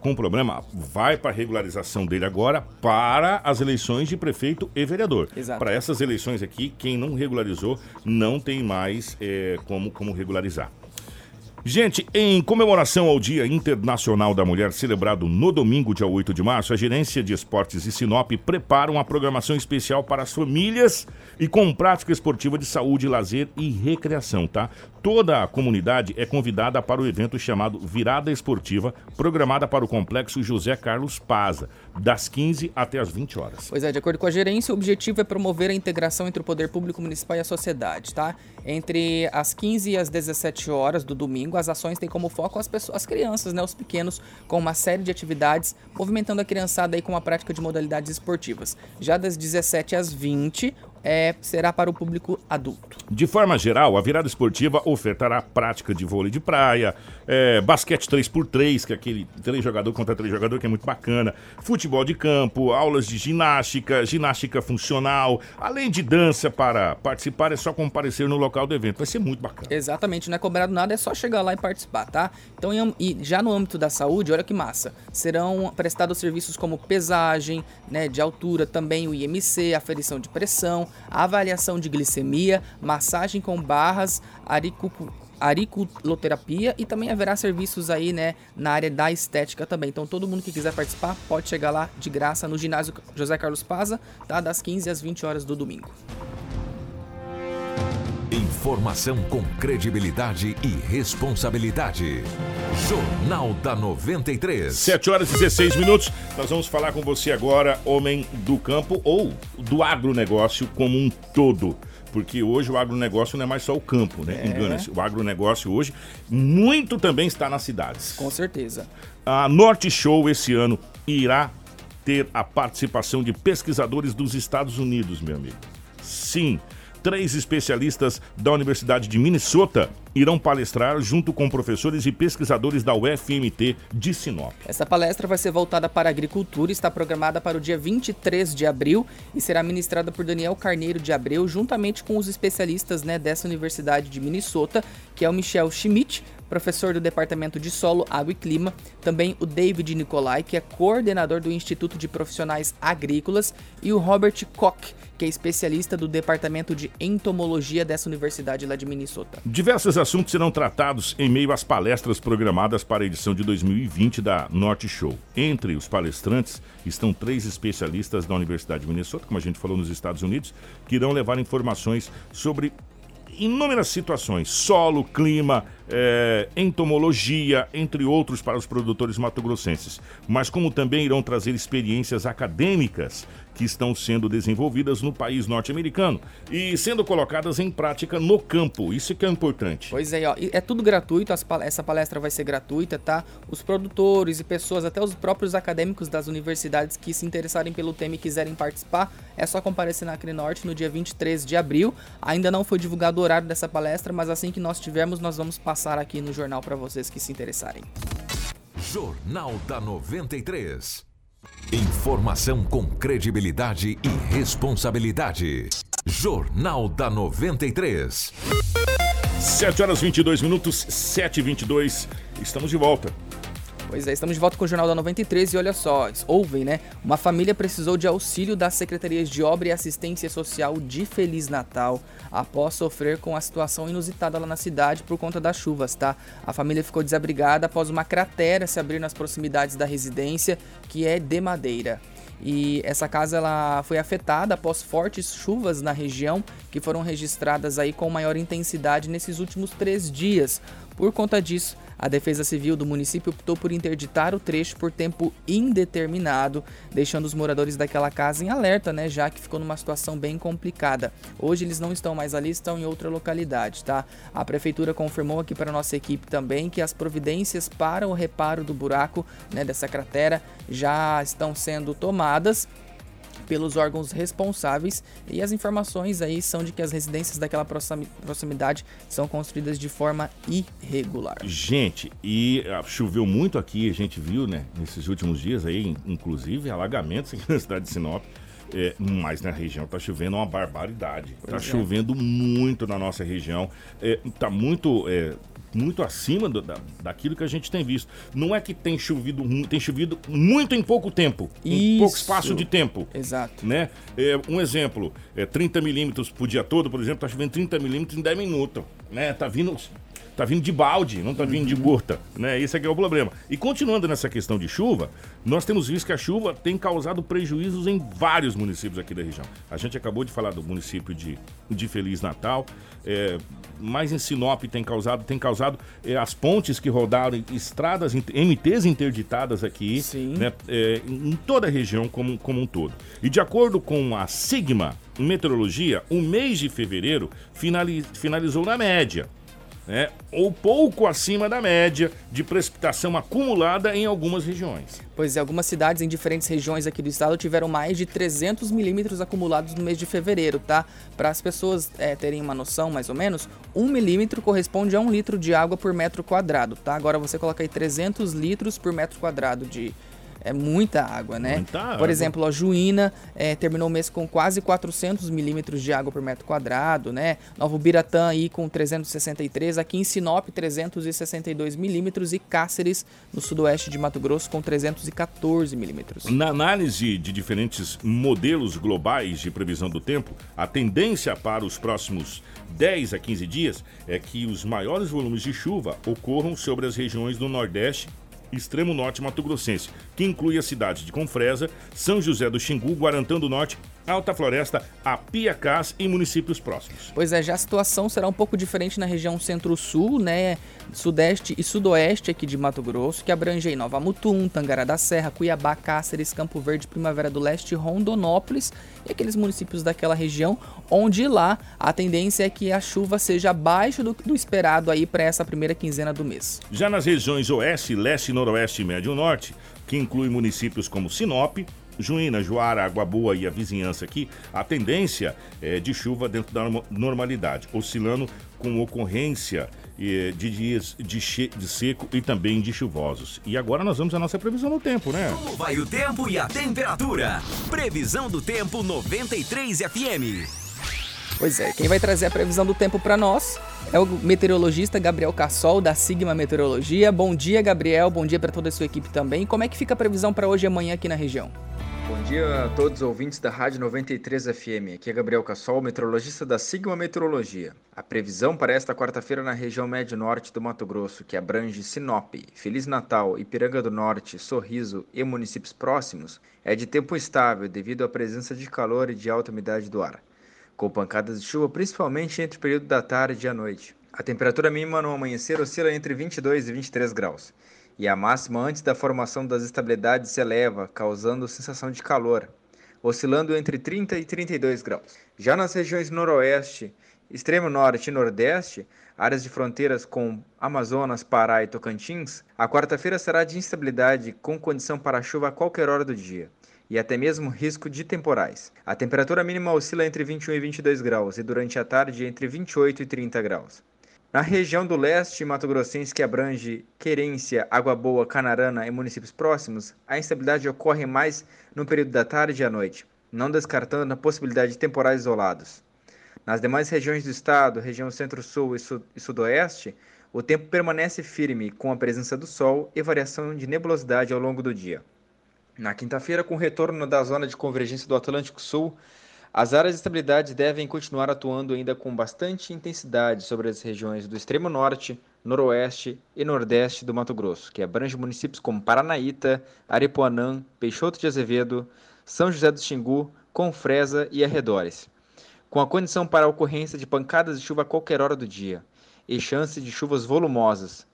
com problema, vai para a regularização dele agora para as eleições de prefeito e vereador. Exato. Para essas eleições aqui, quem não regularizou não tem mais como regularizar. Gente, em comemoração ao Dia Internacional da Mulher, celebrado no domingo, dia 8 de março, a Gerência de Esportes de Sinop prepara uma programação especial para as famílias e com prática esportiva de saúde, lazer e recreação, tá? Toda a comunidade é convidada para o evento chamado Virada Esportiva, programada para o Complexo José Carlos Paza, das 15 até as 20 horas. Pois é, de acordo com a gerência, o objetivo é promover a integração entre o poder público municipal e a sociedade, tá? Entre as 15 e as 17 horas do domingo, longo, as ações têm como foco as crianças, né, os pequenos, com uma série de atividades, movimentando a criançada aí com a prática de modalidades esportivas. Já das 17 às 20... será para o público adulto. De forma geral, a virada esportiva ofertará a prática de vôlei de praia, basquete 3x3, que é aquele 3 jogador contra 3 jogador, que é muito bacana, futebol de campo, aulas de ginástica, ginástica funcional, além de dança. Para participar é só comparecer no local do evento. Vai ser muito bacana. Exatamente, não é cobrado nada, é só chegar lá e participar, tá? Então, e já no âmbito da saúde, olha que massa, serão prestados serviços como pesagem, né, de altura, também o IMC, aferição de pressão, avaliação de glicemia, massagem com barras, auriculoterapia, e também haverá serviços aí, né, na área da estética também. Então todo mundo que quiser participar pode chegar lá de graça no ginásio José Carlos Paza, tá? Das 15 às 20 horas do domingo. Informação com credibilidade e responsabilidade. Jornal da 93. 7 horas e 16 minutos. Nós vamos falar com você agora, homem do campo ou do agronegócio como um todo. Porque hoje o agronegócio não é mais só o campo, né? Engana-se. O agronegócio hoje muito também está nas cidades. Com certeza. A Norte Show esse ano irá ter a participação de pesquisadores dos Estados Unidos, meu amigo. Sim. 3 especialistas da Universidade de Minnesota irão palestrar junto com professores e pesquisadores da UFMT de Sinop. Essa palestra vai ser voltada para a agricultura e está programada para o dia 23 de abril e será ministrada por Daniel Carneiro de Abreu, juntamente com os especialistas, né, dessa Universidade de Minnesota, que é o Michel Schmidt, professor do Departamento de Solo, Água e Clima, também o David Nicolai, que é coordenador do Instituto de Profissionais Agrícolas, e o Robert Koch, que é especialista do Departamento de Entomologia dessa universidade lá de Minnesota. Diversos assuntos serão tratados em meio às palestras programadas para a edição de 2020 da Norte Show. Entre os palestrantes estão 3 especialistas da Universidade de Minnesota, como a gente falou, nos Estados Unidos, que irão levar informações sobre inúmeras situações, solo, clima, entomologia, entre outros, para os produtores matogrossenses, mas como também irão trazer experiências acadêmicas que estão sendo desenvolvidas no país norte-americano e sendo colocadas em prática no campo. Isso que é importante. Pois é, ó, é tudo gratuito, essa palestra vai ser gratuita, tá? Os produtores e pessoas, até os próprios acadêmicos das universidades que se interessarem pelo tema e quiserem participar, é só comparecer na Crinorte no dia 23 de abril. Ainda não foi divulgado o horário dessa palestra, mas assim que nós tivermos, nós vamos passar aqui no jornal para vocês que se interessarem. Jornal da 93. Informação com credibilidade e responsabilidade. Jornal da 93. 7 horas e 22 minutos, 7h22. Estamos de volta. Pois é, estamos de volta com o Jornal da 93 e olha só, ouvem, né? Uma família precisou de auxílio das Secretarias de Obra e Assistência Social de Feliz Natal após sofrer com a situação inusitada lá na cidade por conta das chuvas, tá? A família ficou desabrigada após uma cratera se abrir nas proximidades da residência, que é de madeira. E essa casa ela foi afetada após fortes chuvas na região, que foram registradas aí com maior intensidade nesses últimos 3 dias. Por conta disso, a Defesa Civil do município optou por interditar o trecho por tempo indeterminado, deixando os moradores daquela casa em alerta, né, já que ficou numa situação bem complicada. Hoje eles não estão mais ali, estão em outra localidade, tá? A prefeitura confirmou aqui para a nossa equipe também que as providências para o reparo do buraco, né, dessa cratera já estão sendo tomadas pelos órgãos responsáveis, e as informações aí são de que as residências daquela proximidade são construídas de forma irregular. Gente, e choveu muito aqui, a gente viu, né, nesses últimos dias aí, inclusive alagamentos aqui na cidade de Sinop, mas na região tá chovendo uma barbaridade, tá chovendo muito na nossa região, tá muito... muito acima daquilo que a gente tem visto. Não é que tem chovido muito em pouco tempo, em pouco espaço de tempo. Exato. Né? Um exemplo, 30 milímetros pro dia todo, por exemplo, tá chovendo 30 milímetros em 10 minutos. Né? Tá vindo de balde, não tá vindo de burta, né? Esse aqui é o problema. E continuando nessa questão de chuva, nós temos visto que a chuva tem causado prejuízos em vários municípios aqui da região. A gente acabou de falar do município de Feliz Natal, mas em Sinop tem causado as pontes que rodaram, estradas, MTs interditadas aqui, né? Em toda a região como um todo. E de acordo com a Sigma Meteorologia, o mês de fevereiro finalizou na média, né, ou pouco acima da média de precipitação acumulada em algumas regiões. Pois é, algumas cidades em diferentes regiões aqui do estado tiveram mais de 300 milímetros acumulados no mês de fevereiro, tá? Para as pessoas terem uma noção, mais ou menos, 1 milímetro corresponde a 1 litro de água por metro quadrado, tá? Agora você coloca aí 300 litros por metro quadrado de... É muita água, né? Muita água. Por exemplo, a Juína terminou o mês com quase 400 milímetros de água por metro quadrado, né? Novo Biratã aí com 363, aqui em Sinop 362 milímetros e Cáceres, no sudoeste de Mato Grosso, com 314 milímetros. Na análise de diferentes modelos globais de previsão do tempo, a tendência para os próximos 10 a 15 dias é que os maiores volumes de chuva ocorram sobre as regiões do Nordeste, Extremo Norte Mato-Grossense, que inclui a cidade de Confresa, São José do Xingu, Guarantã do Norte, Alta Floresta, Apiacás e municípios próximos. Pois é, já a situação será um pouco diferente na região centro-sul, né, sudeste e sudoeste aqui de Mato Grosso, que abrange aí Nova Mutum, Tangará da Serra, Cuiabá, Cáceres, Campo Verde, Primavera do Leste, Rondonópolis e aqueles municípios daquela região, onde lá a tendência é que a chuva seja abaixo do esperado aí para essa primeira quinzena do mês. Já nas regiões oeste, leste, noroeste e médio norte, que inclui municípios como Sinop, Juína, Juara, Água Boa e a vizinhança aqui, a tendência é de chuva dentro da normalidade, oscilando com ocorrência de dias de seco e também de chuvosos. E agora nós vamos à nossa previsão do tempo, né? Como vai o tempo e a temperatura? Previsão do tempo 93 FM. Pois é, quem vai trazer a previsão do tempo para nós é o meteorologista Gabriel Cassol, da Sigma Meteorologia. Bom dia, Gabriel. Bom dia para toda a sua equipe também. Como é que fica a previsão para hoje e amanhã aqui na região? Bom dia a todos os ouvintes da Rádio 93 FM. Aqui é Gabriel Cassol, meteorologista da Sigma Meteorologia. A previsão para esta quarta-feira na região médio-norte do Mato Grosso, que abrange Sinop, Feliz Natal, Ipiranga do Norte, Sorriso e municípios próximos, é de tempo estável devido à presença de calor e de alta umidade do ar, com pancadas de chuva principalmente entre o período da tarde e à noite. A temperatura mínima no amanhecer oscila entre 22 e 23 graus, e a máxima antes da formação das estabilidades se eleva, causando sensação de calor, oscilando entre 30 e 32 graus. Já nas regiões noroeste, extremo norte e nordeste, áreas de fronteiras com Amazonas, Pará e Tocantins, a quarta-feira será de instabilidade com condição para chuva a qualquer hora do dia, e até mesmo risco de temporais. A temperatura mínima oscila entre 21 e 22 graus e durante a tarde entre 28 e 30 graus. Na região do leste mato-grossense, que abrange Querência, Água Boa, Canarana e municípios próximos, a instabilidade ocorre mais no período da tarde e à noite, não descartando a possibilidade de temporais isolados. Nas demais regiões do estado, região centro-sul e sudoeste, o tempo permanece firme com a presença do sol e variação de nebulosidade ao longo do dia. Na quinta-feira, com o retorno da zona de convergência do Atlântico Sul, as áreas de estabilidade devem continuar atuando ainda com bastante intensidade sobre as regiões do extremo norte, noroeste e nordeste do Mato Grosso, que abrange municípios como Paranaíta, Aripuanã, Peixoto de Azevedo, São José do Xingu, Confresa e arredores, com a condição para a ocorrência de pancadas de chuva a qualquer hora do dia e chance de chuvas volumosas.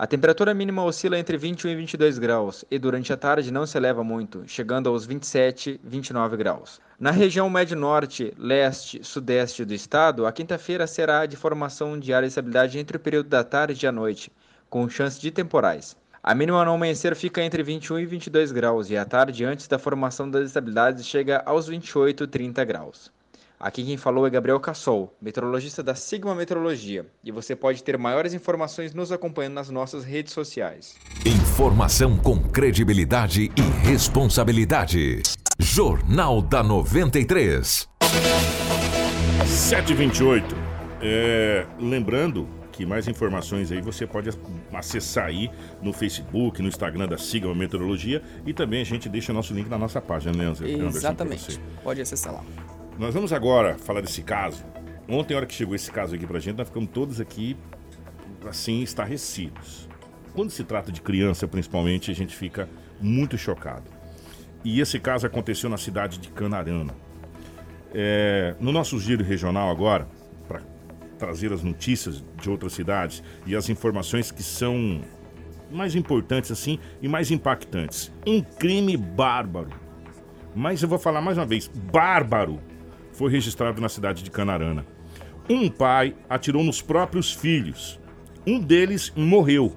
A temperatura mínima oscila entre 21 e 22 graus e durante a tarde não se eleva muito, chegando aos 27, 29 graus. Na região médio-norte, leste, sudeste do estado, a quinta-feira será de formação de área de estabilidade entre o período da tarde e a noite, com chance de temporais. A mínima no amanhecer fica entre 21 e 22 graus e a tarde antes da formação das estabilidades chega aos 28, 30 graus. Aqui quem falou é Gabriel Cassol, meteorologista da Sigma Meteorologia. E você pode ter maiores informações nos acompanhando nas nossas redes sociais. Informação com credibilidade e responsabilidade. Jornal da 93. 7h28. Lembrando que mais informações aí você pode acessar aí no Facebook, no Instagram da Sigma Meteorologia. E também a gente deixa nosso link na nossa página, né, Anderson? Exatamente. Pode acessar lá. Nós vamos agora falar desse caso. Ontem, na hora que chegou esse caso aqui pra gente, nós ficamos todos aqui, assim, estarrecidos. Quando se trata de criança, principalmente, a gente fica muito chocado. E esse caso aconteceu na cidade de Canarana. No nosso giro regional agora, para trazer as notícias de outras cidades e as informações que são mais importantes, assim, e mais impactantes. Um crime bárbaro. Mas eu vou falar mais uma vez, bárbaro. Foi registrado na cidade de Canarana. Um pai atirou nos próprios filhos Um deles morreu.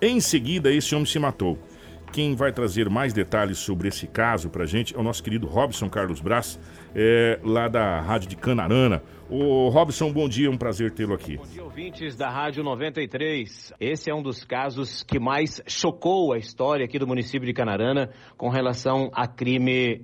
Em seguida, esse homem se matou. Quem vai trazer mais detalhes sobre esse caso pra gente é o nosso querido Robson Carlos Braz, lá da Rádio de Canarana. Ô Robson, bom dia, é um prazer tê-lo aqui. Bom dia, ouvintes da Rádio 93. Esse é um dos casos que mais chocou a história aqui do município de Canarana com relação a crime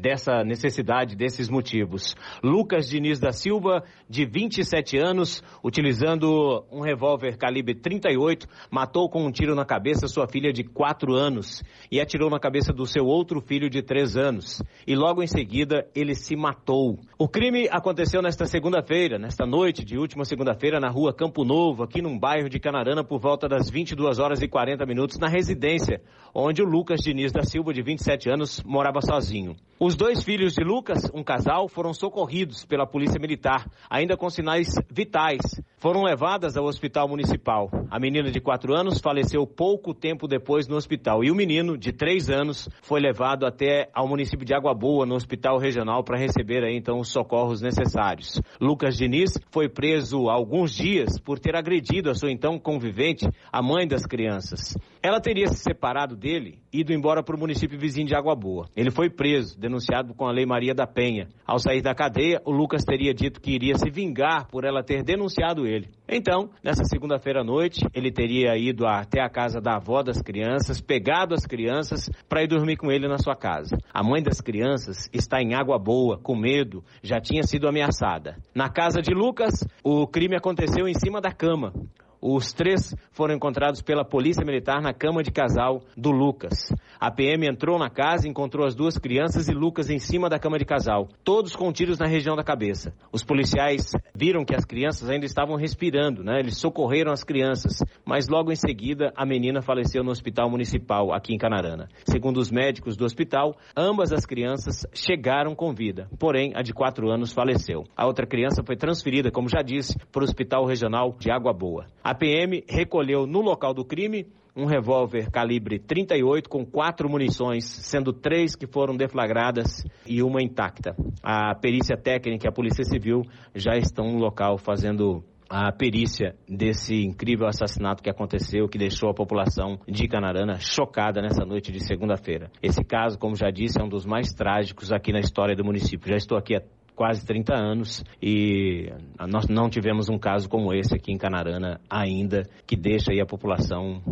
dessa necessidade, desses motivos. Lucas Diniz da Silva, de 27 anos, utilizando um revólver calibre 38, matou com um tiro na cabeça sua filha de 4 anos e atirou na cabeça do seu outro filho de 3 anos. E logo em seguida, ele se matou. O crime aconteceu nesta segunda-feira, nesta noite de última segunda-feira, na rua Campo Novo, aqui num bairro de Canarana, por volta das 22h40, na residência, onde o Lucas Diniz da Silva, de 27 anos, morava sozinho. Os dois filhos de Lucas, um casal, foram socorridos pela Polícia Militar, ainda com sinais vitais. Foram levadas ao Hospital Municipal. A menina de 4 anos faleceu pouco tempo depois no hospital e o menino, de 3 anos, foi levado até ao município de Água Boa, no Hospital Regional, para receber aí, então, os socorros necessários. Lucas Diniz foi preso há alguns dias por ter agredido a sua então convivente, a mãe das crianças. Ela teria se separado dele e ido embora para o município vizinho de Água Boa. Ele foi preso, denunciado com a Lei Maria da Penha. Ao sair da cadeia, o Lucas teria dito que iria se vingar por ela ter denunciado ele. Então, nessa segunda-feira à noite, ele teria ido até a casa da avó das crianças, pegado as crianças para ir dormir com ele na sua casa. A mãe das crianças está em Água Boa, com medo, já tinha sido ameaçada. Na casa de Lucas, o crime aconteceu em cima da cama. Os 3 foram encontrados pela Polícia Militar na cama de casal do Lucas. A PM entrou na casa, encontrou as 2 crianças e Lucas em cima da cama de casal, todos com tiros na região da cabeça. Os policiais viram que as crianças ainda estavam respirando, né? Eles socorreram as crianças, mas logo em seguida a menina faleceu no Hospital Municipal aqui em Canarana. Segundo os médicos do hospital, ambas as crianças chegaram com vida, porém a de 4 anos faleceu. A outra criança foi transferida, como já disse, para o Hospital Regional de Água Boa. A PM recolheu no local do crime um revólver calibre 38 com 4 munições, sendo 3 que foram deflagradas e uma intacta. A perícia técnica e a Polícia Civil já estão no local fazendo a perícia desse incrível assassinato que aconteceu, que deixou a população de Canarana chocada nessa noite de segunda-feira. Esse caso, como já disse, é um dos mais trágicos aqui na história do município. Já estou aqui há quase 30 anos e nós não tivemos um caso como esse aqui em Canarana ainda, que deixa aí a população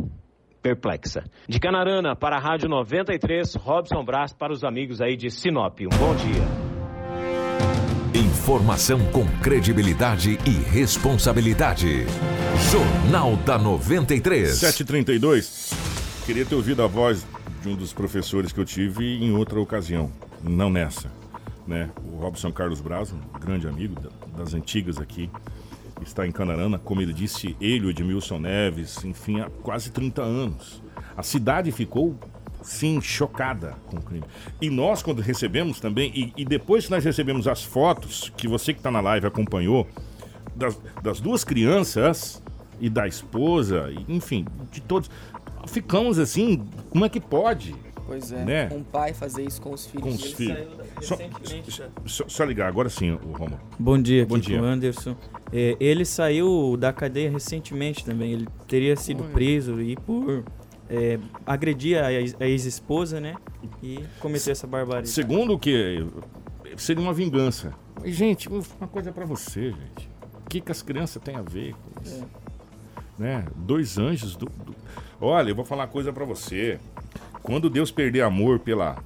perplexa. De Canarana para a Rádio 93, Robson Braz para os amigos aí de Sinop. Um bom dia. Informação com credibilidade e responsabilidade. Jornal da 93. 7h32. Queria ter ouvido a voz de um dos professores que eu tive em outra ocasião, não nessa. Né? O Robson Carlos Braz, um grande amigo das antigas aqui, está em Canarana, como ele disse, ele, o Edmilson Neves, enfim, há quase 30 anos. A cidade ficou, sim, chocada com o crime. E nós, quando recebemos também, e depois que nós recebemos as fotos, que você que está na live acompanhou, das 2 crianças e da esposa, enfim, de todos, ficamos assim, como é que pode? Pois é, né? Um pai fazer isso com os filhos. Com os filhos. Só ligar, agora sim, o Romulo. Bom dia, Kiko. Bom dia, Anderson. Ele saiu da cadeia recentemente também. Ele teria sido preso e por agredir a ex-esposa, né? E cometer essa barbaridade. Segundo o que seria uma vingança. Mas, gente, uma coisa pra você, gente. O que as crianças têm a ver com isso? Né? 2 anjos do... Olha, eu vou falar uma coisa pra você. Quando Deus perder amor pela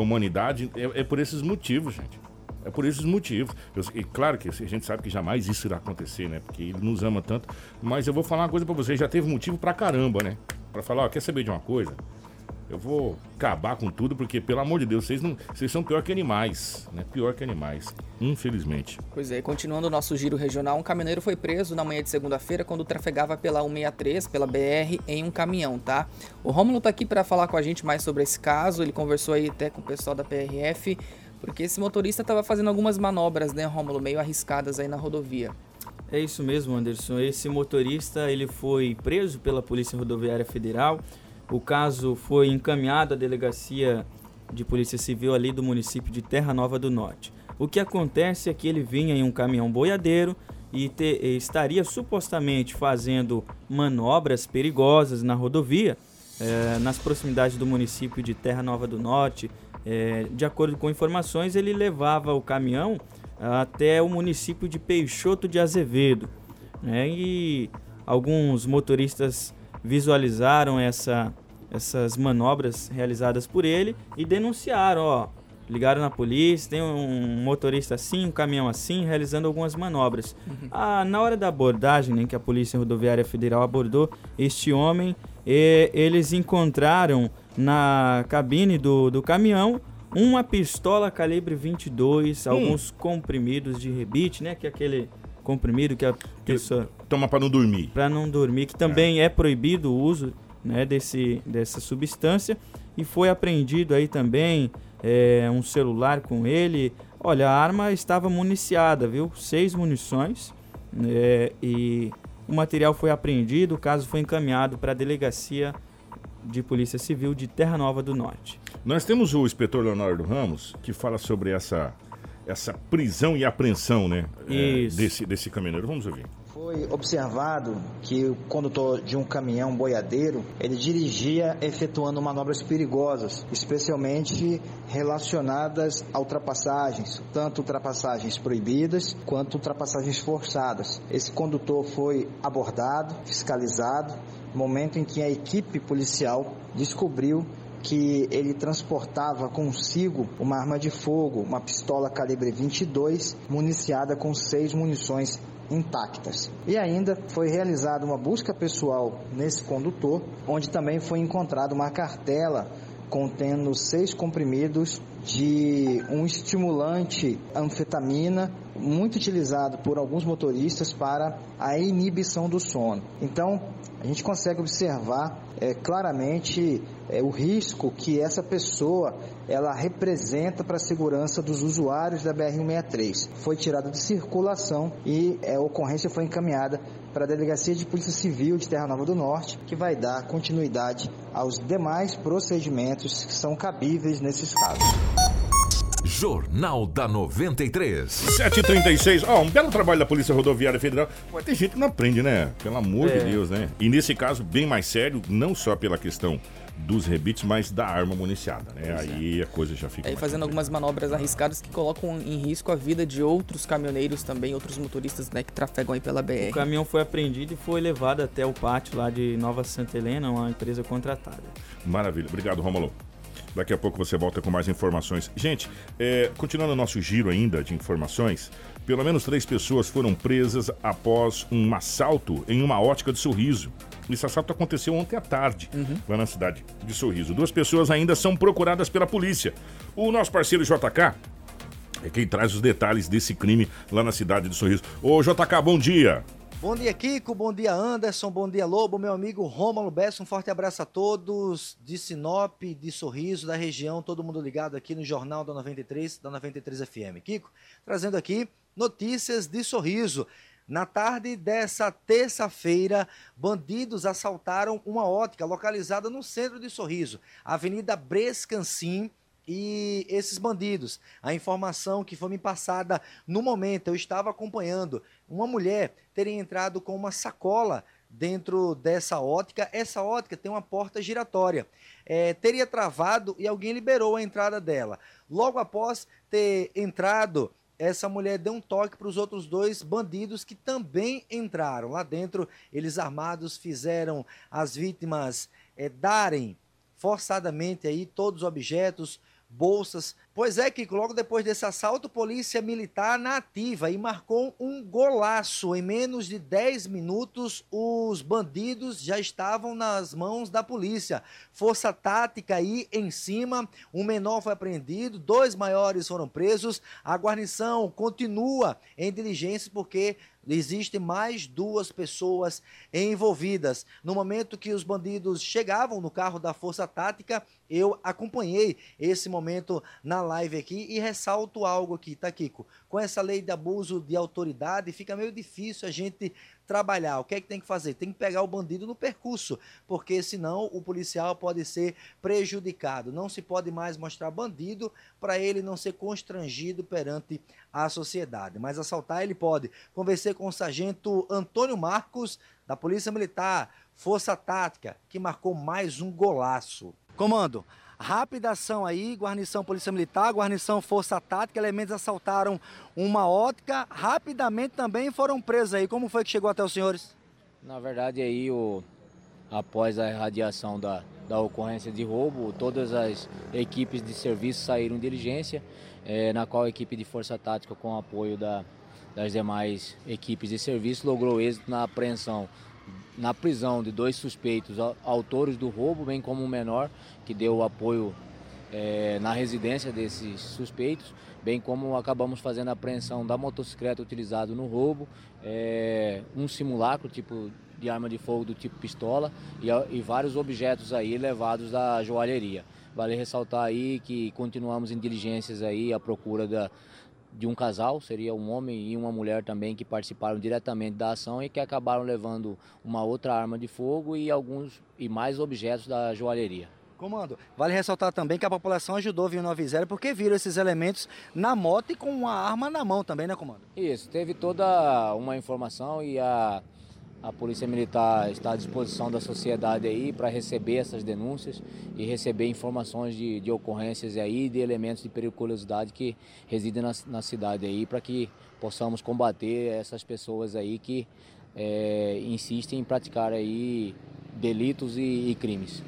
humanidade, é por esses motivos, gente. É por esses motivos. E claro que a gente sabe que jamais isso irá acontecer, né? Porque ele nos ama tanto. Mas eu vou falar uma coisa pra vocês. Já teve motivo pra caramba, né? Pra falar, quer saber de uma coisa? Eu vou acabar com tudo, porque, pelo amor de Deus, vocês são pior que animais, né? Pior que animais, infelizmente. Pois é, e continuando o nosso giro regional, um caminhoneiro foi preso na manhã de segunda-feira quando trafegava pela 163, pela BR, em um caminhão, tá? O Rômulo tá aqui para falar com a gente mais sobre esse caso, ele conversou aí até com o pessoal da PRF, porque esse motorista tava fazendo algumas manobras, né, Rômulo, meio arriscadas aí na rodovia. É isso mesmo, Anderson, esse motorista, ele foi preso pela Polícia Rodoviária Federal. O caso foi encaminhado à Delegacia de Polícia Civil ali do município de Terra Nova do Norte. O que acontece é que ele vinha em um caminhão boiadeiro e estaria supostamente fazendo manobras perigosas na rodovia, nas proximidades do município de Terra Nova do Norte. De acordo com informações, ele levava o caminhão até o município de Peixoto de Azevedo, né? E alguns motoristas visualizaram essas manobras realizadas por ele e denunciaram, ligaram na polícia, tem um motorista assim, um caminhão assim, realizando algumas manobras. Na hora da abordagem, em que a Polícia Rodoviária Federal abordou este homem, eles encontraram na cabine do caminhão uma pistola calibre 22, alguns comprimidos de rebite, né? Que é aquele comprimido que a pessoa toma para não dormir. Para não dormir, que também é proibido o uso, né, dessa substância. E foi apreendido aí também um celular com ele. Olha, a arma estava municiada, viu? 6 munições, né? E o material foi apreendido. O caso foi encaminhado para a Delegacia de Polícia Civil de Terra Nova do Norte. Nós temos o inspetor Leonardo Ramos, que fala sobre essa prisão e apreensão, né, desse caminhoneiro. Vamos ouvir. Foi observado que o condutor de um caminhão boiadeiro, ele dirigia efetuando manobras perigosas, especialmente relacionadas a ultrapassagens, tanto ultrapassagens proibidas quanto ultrapassagens forçadas. Esse condutor foi abordado, fiscalizado, no momento em que a equipe policial descobriu que ele transportava consigo uma arma de fogo, uma pistola calibre 22, municiada com 6 munições intactas. E ainda foi realizada uma busca pessoal nesse condutor, onde também foi encontrada uma cartela contendo 6 comprimidos de um estimulante anfetamina, muito utilizado por alguns motoristas para a inibição do sono. Então, a gente consegue observar claramente o risco que essa pessoa ela representa para a segurança dos usuários da BR-163. Foi tirada de circulação e a ocorrência foi encaminhada para a Delegacia de Polícia Civil de Terra Nova do Norte, que vai dar continuidade aos demais procedimentos que são cabíveis nesses casos. Jornal da 93. 7h36. Um belo trabalho da Polícia Rodoviária Federal. Mas tem gente que não aprende, né? Pelo amor de Deus, né? E nesse caso, bem mais sério, não só pela questão dos rebites, mas da arma municiada, né? Pois aí a coisa já fica... Aí fazendo algumas manobras arriscadas que colocam em risco a vida de outros caminhoneiros também, outros motoristas, né, que trafegam aí pela BR. O caminhão foi apreendido e foi levado até o pátio lá de Nova Santa Helena, uma empresa contratada. Maravilha. Obrigado, Romulo. Daqui a pouco você volta com mais informações. Gente, continuando o nosso giro ainda de informações, pelo menos 3 pessoas foram presas após um assalto em uma ótica de Sorriso. Esse assalto aconteceu ontem à tarde, lá na cidade de Sorriso. 2 pessoas ainda são procuradas pela polícia. O nosso parceiro JK é quem traz os detalhes desse crime lá na cidade de Sorriso. Ô JK, bom dia! Bom dia, Kiko, bom dia, Anderson, bom dia, Lobo, meu amigo Rômulo Bessa, um forte abraço a todos de Sinop, de Sorriso, da região, todo mundo ligado aqui no Jornal da 93, da 93 FM. Kiko, trazendo aqui notícias de Sorriso. Na tarde dessa terça-feira, bandidos assaltaram uma ótica localizada no centro de Sorriso, Avenida Brescancim, e esses bandidos, a informação que foi me passada no momento, eu estava acompanhando, uma mulher teria entrado com uma sacola dentro dessa ótica. Essa ótica tem uma porta giratória. Teria travado e alguém liberou a entrada dela. Logo após ter entrado, essa mulher deu um toque para os outros 2 bandidos que também entraram. Lá dentro, eles armados fizeram as vítimas darem forçadamente aí todos os objetos, bolsas. Pois é, Kiko, logo depois desse assalto, polícia militar na ativa e marcou um golaço. Em menos de 10 minutos, os bandidos já estavam nas mãos da polícia. Força tática aí em cima, um menor foi apreendido, 2 maiores foram presos. A guarnição continua em diligência porque... existem mais 2 pessoas envolvidas. No momento que os bandidos chegavam no carro da Força Tática, eu acompanhei esse momento na live aqui e ressalto algo aqui, tá, Kiko? Com essa lei de abuso de autoridade fica meio difícil a gente trabalhar. O que é que tem que fazer? Tem que pegar o bandido no percurso, porque senão o policial pode ser prejudicado. Não se pode mais mostrar bandido para ele não ser constrangido perante a sociedade. Mas assaltar ele pode. Conversei com o sargento Antônio Marcos, da Polícia Militar, Força Tática, que marcou mais um golaço. Comando, rápida ação aí, guarnição Polícia Militar, guarnição Força Tática, elementos assaltaram uma ótica, rapidamente também foram presos aí. Como foi que chegou até os senhores? Na verdade aí, após a irradiação da ocorrência de roubo, todas as equipes de serviço saíram em diligência, na qual a equipe de Força Tática, com o apoio das demais equipes de serviço, logrou êxito na apreensão, na prisão de 2 suspeitos autores do roubo, bem como um menor que deu apoio na residência desses suspeitos, bem como acabamos fazendo a apreensão da motocicleta utilizada no roubo, um simulacro tipo de arma de fogo do tipo pistola e vários objetos aí levados da joalheria. Vale ressaltar aí que continuamos em diligências aí à procura de um casal, seria um homem e uma mulher também, que participaram diretamente da ação e que acabaram levando uma outra arma de fogo e mais objetos da joalheria. Comando, vale ressaltar também que a população ajudou, viu, 90, porque viram esses elementos na moto e com uma arma na mão também, né, comando? Isso, teve toda uma informação e a Polícia Militar está à disposição da sociedade aí para receber essas denúncias e receber informações de ocorrências aí, de elementos de periculosidade que residem na cidade aí, para que possamos combater essas pessoas aí que insistem em praticar aí delitos e crimes.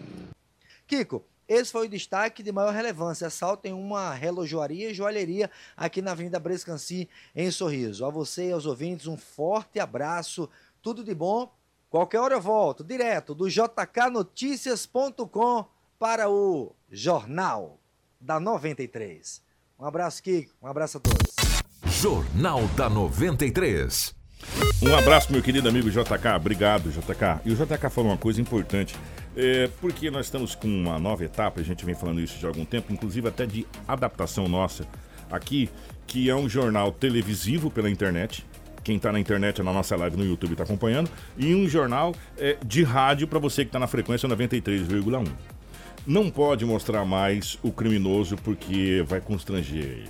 Kiko, esse foi o destaque de maior relevância. Assalto em uma relojoaria e joalheria aqui na Avenida Brescancy, em Sorriso. A você e aos ouvintes, um forte abraço. Tudo de bom. Qualquer hora eu volto, direto do jknoticias.com para o Jornal da 93. Um abraço, Kiko. Um abraço a todos. Jornal da 93. Um abraço, meu querido amigo JK. Obrigado, JK. E o JK falou uma coisa importante. Porque nós estamos com uma nova etapa, a gente vem falando isso de algum tempo, inclusive até de adaptação nossa aqui, que é um jornal televisivo pela internet. Quem está na internet, na nossa live no YouTube, está acompanhando. E um jornal de rádio para você que está na frequência 93,1. Não pode mostrar mais o criminoso porque vai constranger ele.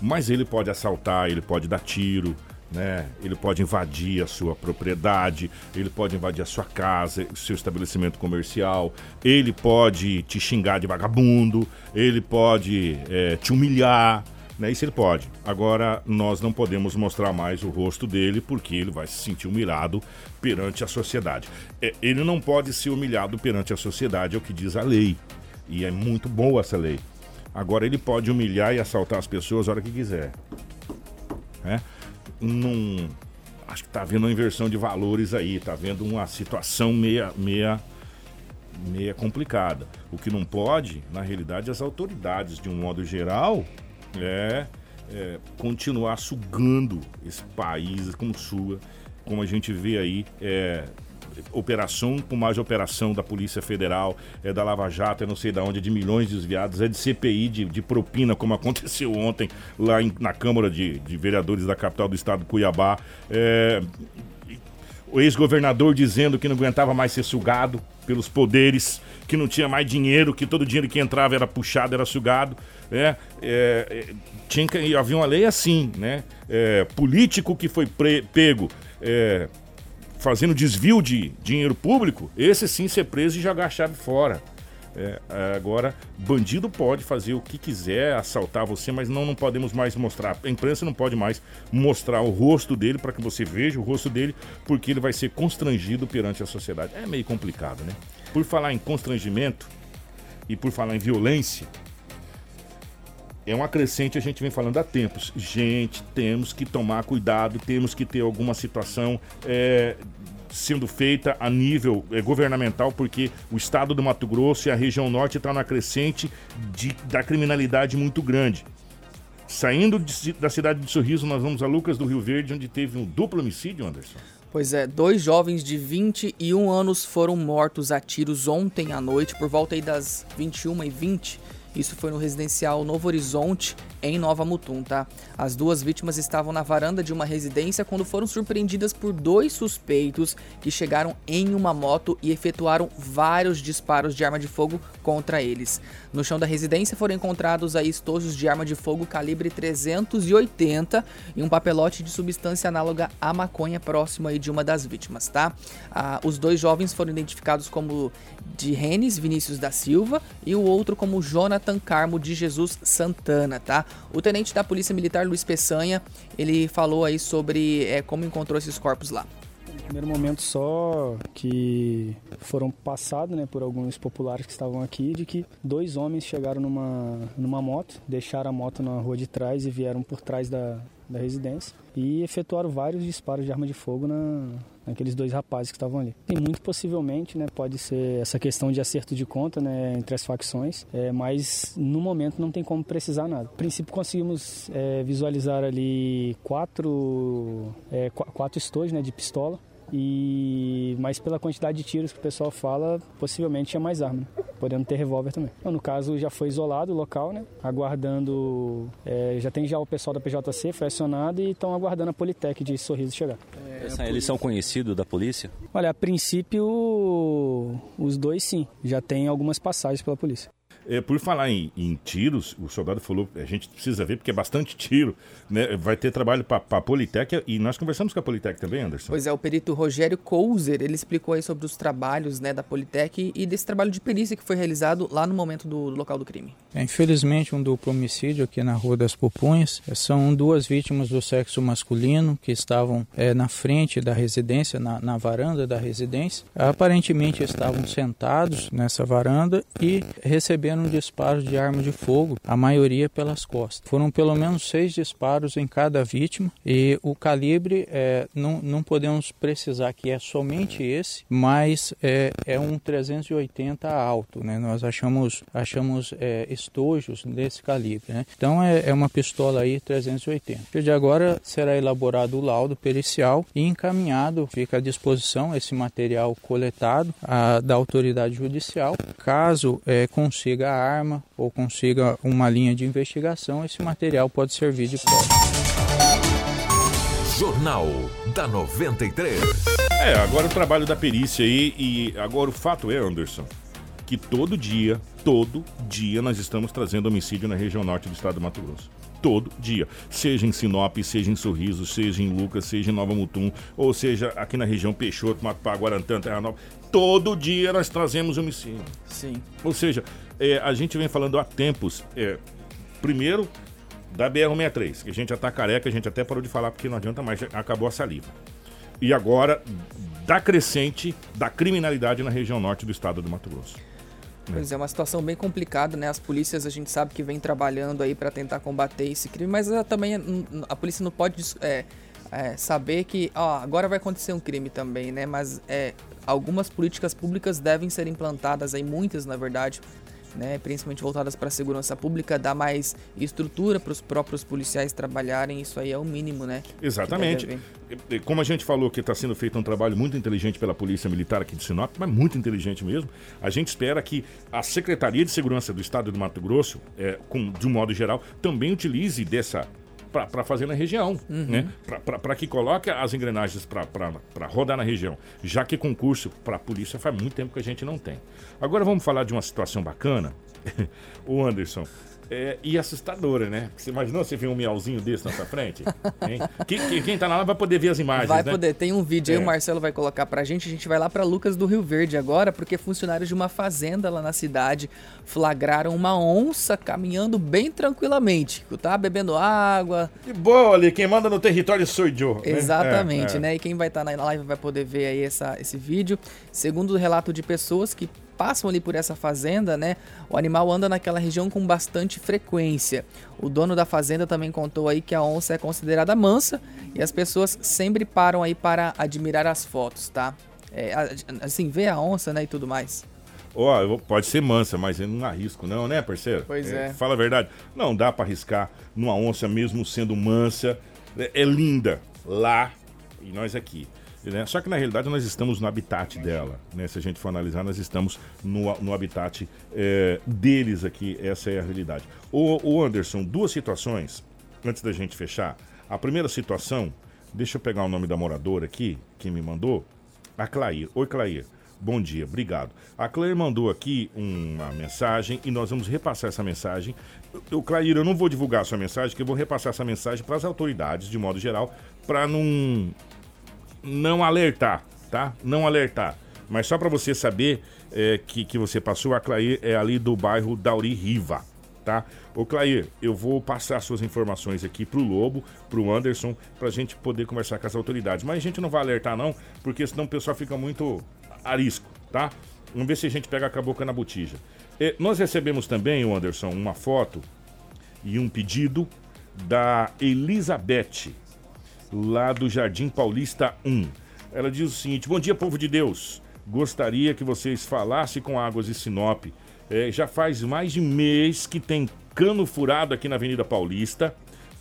Mas ele pode assaltar, ele pode dar tiro, né? Ele pode invadir a sua propriedade, ele pode invadir a sua casa, o seu estabelecimento comercial, ele pode te xingar de vagabundo, ele pode te humilhar. Né? Isso ele pode. Agora, nós não podemos mostrar mais o rosto dele porque ele vai se sentir humilhado perante a sociedade. Ele não pode ser humilhado perante a sociedade, é o que diz a lei. E é muito boa essa lei. Agora, ele pode humilhar e assaltar as pessoas a hora que quiser. Acho que tá havendo uma inversão de valores aí, tá havendo uma situação meia complicada. O que não pode, na realidade, as autoridades, de um modo geral... continuar sugando esse país como suga, como a gente vê aí, operação por mais operação da Polícia Federal, da Lava Jato, não sei de onde, de milhões desviados, de CPI, de propina, como aconteceu ontem lá na Câmara de Vereadores da capital do estado de Cuiabá, o ex-governador dizendo que não aguentava mais ser sugado pelos poderes, que não tinha mais dinheiro, que todo dinheiro que entrava era puxado, era sugado. Havia uma lei assim, né? Político que foi pego fazendo desvio de dinheiro público, esse sim ser preso e jogar a chave fora. Agora, bandido pode fazer o que quiser, assaltar você, mas não podemos mais mostrar. A imprensa não pode mais mostrar o rosto dele para que você veja o rosto dele, porque ele vai ser constrangido perante a sociedade. É meio complicado, né? Por falar em constrangimento e por falar em violência, é uma crescente, a gente vem falando há tempos. Gente, temos que tomar cuidado, temos que ter alguma situação sendo feita a nível governamental, porque o estado do Mato Grosso e a região norte está na crescente da criminalidade muito grande. Saindo da cidade de Sorriso, nós vamos a Lucas do Rio Verde, onde teve um duplo homicídio, Anderson. Pois é, 2 jovens de 21 anos foram mortos a tiros ontem à noite, por volta aí das 21h20. Isso foi no residencial Novo Horizonte, em Nova Mutum, tá? As duas vítimas estavam na varanda de uma residência quando foram surpreendidas por dois suspeitos que chegaram em uma moto e efetuaram vários disparos de arma de fogo contra eles. No chão da residência foram encontrados aí estojos de arma de fogo calibre 380 e um papelote de substância análoga à maconha próximo aí de uma das vítimas, tá? Os dois jovens foram identificados como de Renes Vinícius da Silva e o outro como Jonathan Carmo de Jesus Santana, tá? O tenente da Polícia Militar, Luiz Peçanha, ele falou aí sobre como encontrou esses corpos lá. No primeiro momento só que foram passados, né, por alguns populares que estavam aqui, de que dois homens chegaram numa moto, deixaram a moto na rua de trás e vieram por trás da residência e efetuaram vários disparos de arma de fogo naqueles dois rapazes que estavam ali. E muito possivelmente, né, pode ser essa questão de acerto de conta, né, entre as facções, mas no momento não tem como precisar nada. A princípio conseguimos visualizar ali quatro estojos, né, de pistola, mas pela quantidade de tiros que o pessoal fala, possivelmente tinha mais arma, né? Podendo ter revólver também. Então, no caso, já foi isolado o local, né? Aguardando, já tem o pessoal da PJC, foi acionado e estão aguardando a Politec de Sorriso chegar. Eles são conhecidos da polícia? Olha, a princípio, os dois sim, já tem algumas passagens pela polícia. Por falar em tiros, o soldado falou, a gente precisa ver porque é bastante tiro, né? Vai ter trabalho para a Politec e nós conversamos com a Politec também, Anderson. Pois é, o perito Rogério Couser, ele explicou aí sobre os trabalhos, né, da Politec e desse trabalho de perícia que foi realizado lá no momento do local do crime. Infelizmente, um duplo homicídio aqui na Rua das Pupunhas. São duas vítimas do sexo masculino que estavam na frente da residência, na varanda da residência. Aparentemente estavam sentados nessa varanda e recebendo um disparo de arma de fogo, a maioria pelas costas. Foram pelo menos 6 disparos em cada vítima e o calibre, não podemos precisar que é somente esse, mas é um 380 alto, né? Nós achamos estojos desse calibre, né? Então é uma pistola aí 380. De agora será elaborado o laudo pericial e encaminhado, fica à disposição esse material coletado da autoridade judicial. Caso consiga a arma ou consiga uma linha de investigação, esse material pode servir de prova. Jornal da 93. Agora o trabalho da perícia aí, e agora o fato é, Anderson, que todo dia nós estamos trazendo homicídio na região norte do estado do Mato Grosso. Todo dia, seja em Sinop, seja em Sorriso, seja em Lucas, seja em Nova Mutum, ou seja aqui na região Peixoto, Matupá, Guarantã, Terra Nova, todo dia nós trazemos homicídio. Sim. Ou seja, a gente vem falando há tempos, primeiro da BR-163, que a gente já tá careca, a gente até parou de falar porque não adianta mais, acabou a saliva. E agora da crescente da criminalidade na região norte do estado do Mato Grosso. Pois é, uma situação bem complicada, né? As polícias, a gente sabe que vem trabalhando aí para tentar combater esse crime, mas também a polícia não pode saber que agora vai acontecer um crime também, né? Mas algumas políticas públicas devem ser implantadas aí, muitas na verdade, né, principalmente voltadas para a segurança pública, dar mais estrutura para os próprios policiais trabalharem, isso aí é o mínimo, né? Exatamente. Como a gente falou que está sendo feito um trabalho muito inteligente pela Polícia Militar aqui de Sinop, mas muito inteligente mesmo, a gente espera que a Secretaria de Segurança do Estado do Mato Grosso, de um modo geral, também utilize dessa para fazer na região, uhum, né? Para que coloque as engrenagens para rodar na região, já que concurso para a polícia faz muito tempo que a gente não tem. Agora vamos falar de uma situação bacana, o Anderson, e assustadora, né? Você imaginou você ver um miauzinho desse na sua frente? Quem tá lá vai poder ver as imagens, vai, né? Vai poder, tem um vídeo aí, o Marcelo vai colocar pra gente, a gente vai lá pra Lucas do Rio Verde agora, porque funcionários de uma fazenda lá na cidade flagraram uma onça caminhando bem tranquilamente, tá? Bebendo água. Que boa ali, quem manda no território sou eu. Né? Exatamente, né? E quem vai estar na live vai poder ver aí esse vídeo. Segundo o relato de pessoas que passam ali por essa fazenda, né? O animal anda naquela região com bastante frequência. O dono da fazenda também contou aí que a onça é considerada mansa e as pessoas sempre param aí para admirar as fotos, tá? Assim, ver a onça, né, e tudo mais. Pode ser mansa, mas eu não arrisco não, né, parceiro? Pois é. Fala a verdade. Não dá para arriscar numa onça mesmo sendo mansa. É linda lá e nós aqui. né? Só que na realidade nós estamos no habitat dela, né? Se a gente for analisar, nós estamos no habitat deles aqui. Essa é a realidade. O Anderson, duas situações antes da gente fechar. A primeira situação, deixa eu pegar o nome da moradora aqui, que me mandou, a Clair. Oi, Clair. Bom dia, obrigado. A Claire mandou aqui uma mensagem e nós vamos repassar essa mensagem. Claire, eu não vou divulgar a sua mensagem, que eu vou repassar essa mensagem para as autoridades, de modo geral, para não alertar, tá? Não alertar. Mas só para você saber que você passou, a Claire é ali do bairro Dauri Riva, tá? Ô, Clair, eu vou passar suas informações aqui pro Lobo, pro Anderson, pra gente poder conversar com as autoridades. Mas a gente não vai alertar, não, porque senão o pessoal fica muito arisco, tá? Vamos ver se a gente pega a cabocla na botija. Nós recebemos também, o Anderson, uma foto e um pedido da Elizabeth, lá do Jardim Paulista 1. Ela diz o seguinte: bom dia, povo de Deus. Gostaria que vocês falassem com Águas de Sinop. Já faz mais de mês que tem cano furado aqui na Avenida Paulista,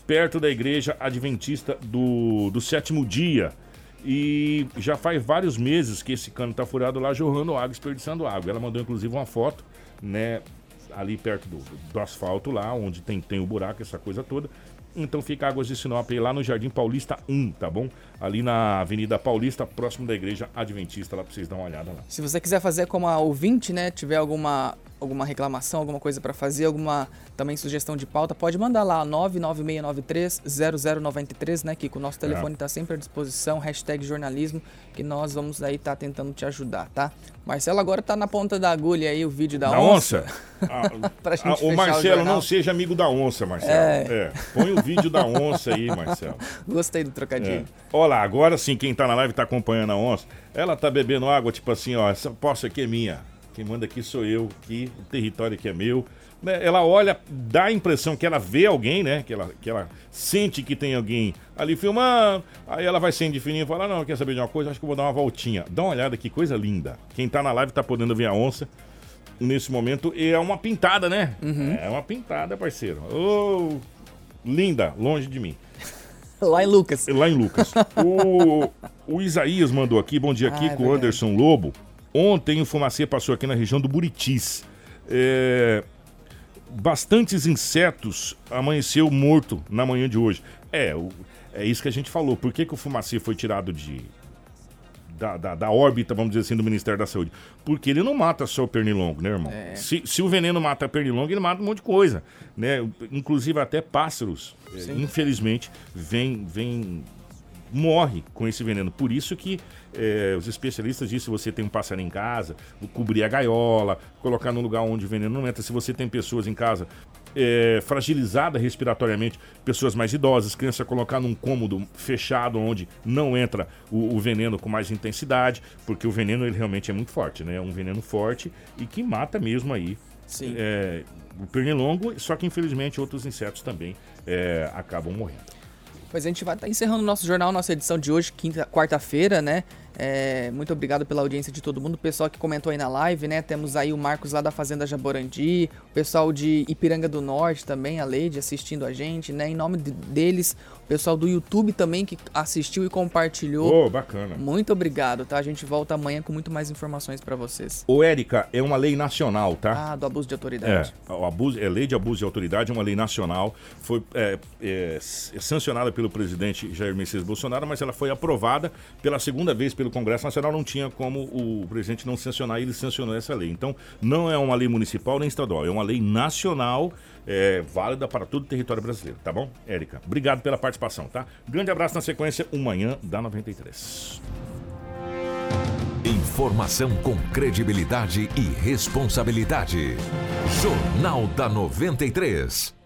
perto da Igreja Adventista do Sétimo Dia. E já faz vários meses que esse cano tá furado lá, jorrando água, desperdiçando água. Ela mandou inclusive uma foto, né, ali perto do asfalto lá, onde tem o buraco, essa coisa toda. Então fica Águas de Sinop aí, lá no Jardim Paulista 1, tá bom? Ali na Avenida Paulista, próximo da Igreja Adventista, lá pra vocês dar uma olhada lá. Se você quiser fazer como a ouvinte, né, tiver alguma reclamação, alguma coisa pra fazer, alguma também sugestão de pauta, pode mandar lá, 99693-0093, né, Kiko? O nosso telefone tá sempre à disposição, #jornalismo, que nós vamos aí tá tentando te ajudar, tá? Marcelo agora tá na ponta da agulha aí, o vídeo da onça. Pra gente fechar o Marcelo, não seja amigo da onça, Marcelo. Põe o vídeo da onça aí, Marcelo. Gostei do trocadilho. Olha lá, agora sim, quem tá na live tá acompanhando a onça. Ela tá bebendo água, tipo assim, ó, essa poça aqui é minha. Quem manda aqui sou eu, que o território aqui é meu. Ela olha, dá a impressão que ela vê alguém, né? Que ela sente que tem alguém ali filmando. Aí ela vai sendo de fininho e fala, não, quer saber de uma coisa? Acho que eu vou dar uma voltinha. Dá uma olhada, que coisa linda. Quem tá na live tá podendo ver a onça nesse momento. E é uma pintada, né? Uhum. É uma pintada, parceiro. Oh, linda, longe de mim. Lá em Lucas. O Isaías mandou aqui, bom dia aqui, com o Anderson Lobo. Ontem o Fumacê passou aqui na região do Buritis. Bastantes insetos, amanheceu morto na manhã de hoje. É isso que a gente falou. Por que o Fumacê foi tirado da órbita, vamos dizer assim, do Ministério da Saúde? Porque ele não mata só o pernilongo, né, irmão? Se o veneno mata o pernilongo, ele mata um monte de coisa, né? Inclusive até pássaros, infelizmente, morre com esse veneno. Por isso que os especialistas dizem, se você tem um pássaro em casa, cobrir a gaiola, colocar num lugar onde o veneno não entra. Se você tem pessoas em casa fragilizadas respiratoriamente, pessoas mais idosas, criança, colocar num cômodo fechado onde não entra o veneno com mais intensidade, porque o veneno ele realmente é muito forte, né? É um veneno forte e que mata mesmo aí. Sim. O pernilongo, só que infelizmente outros insetos também acabam morrendo. Pois a gente vai estar encerrando o nosso jornal, nossa edição de hoje, quarta-feira, né? Muito obrigado pela audiência de todo mundo, o pessoal que comentou aí na live, né? Temos aí o Marcos lá da Fazenda Jaborandi, o pessoal de Ipiranga do Norte também, a Leide, assistindo a gente, né? Em nome deles, o pessoal do YouTube também que assistiu e compartilhou. Ô, bacana. Muito obrigado, tá? A gente volta amanhã com muito mais informações pra vocês. Ô, Érica, é uma lei nacional, tá? Ah, do abuso de autoridade. É lei de abuso de autoridade, é uma lei nacional, foi sancionada pelo presidente Jair Messias Bolsonaro, mas ela foi aprovada pela segunda vez pelo Congresso Nacional, não tinha como o presidente não sancionar, ele sancionou essa lei. Então, não é uma lei municipal nem estadual, é uma lei nacional, válida para todo o território brasileiro, tá bom? Érica, obrigado pela participação, tá? Grande abraço. Na sequência, o Manhã da 93. Informação com credibilidade e responsabilidade. Jornal da 93.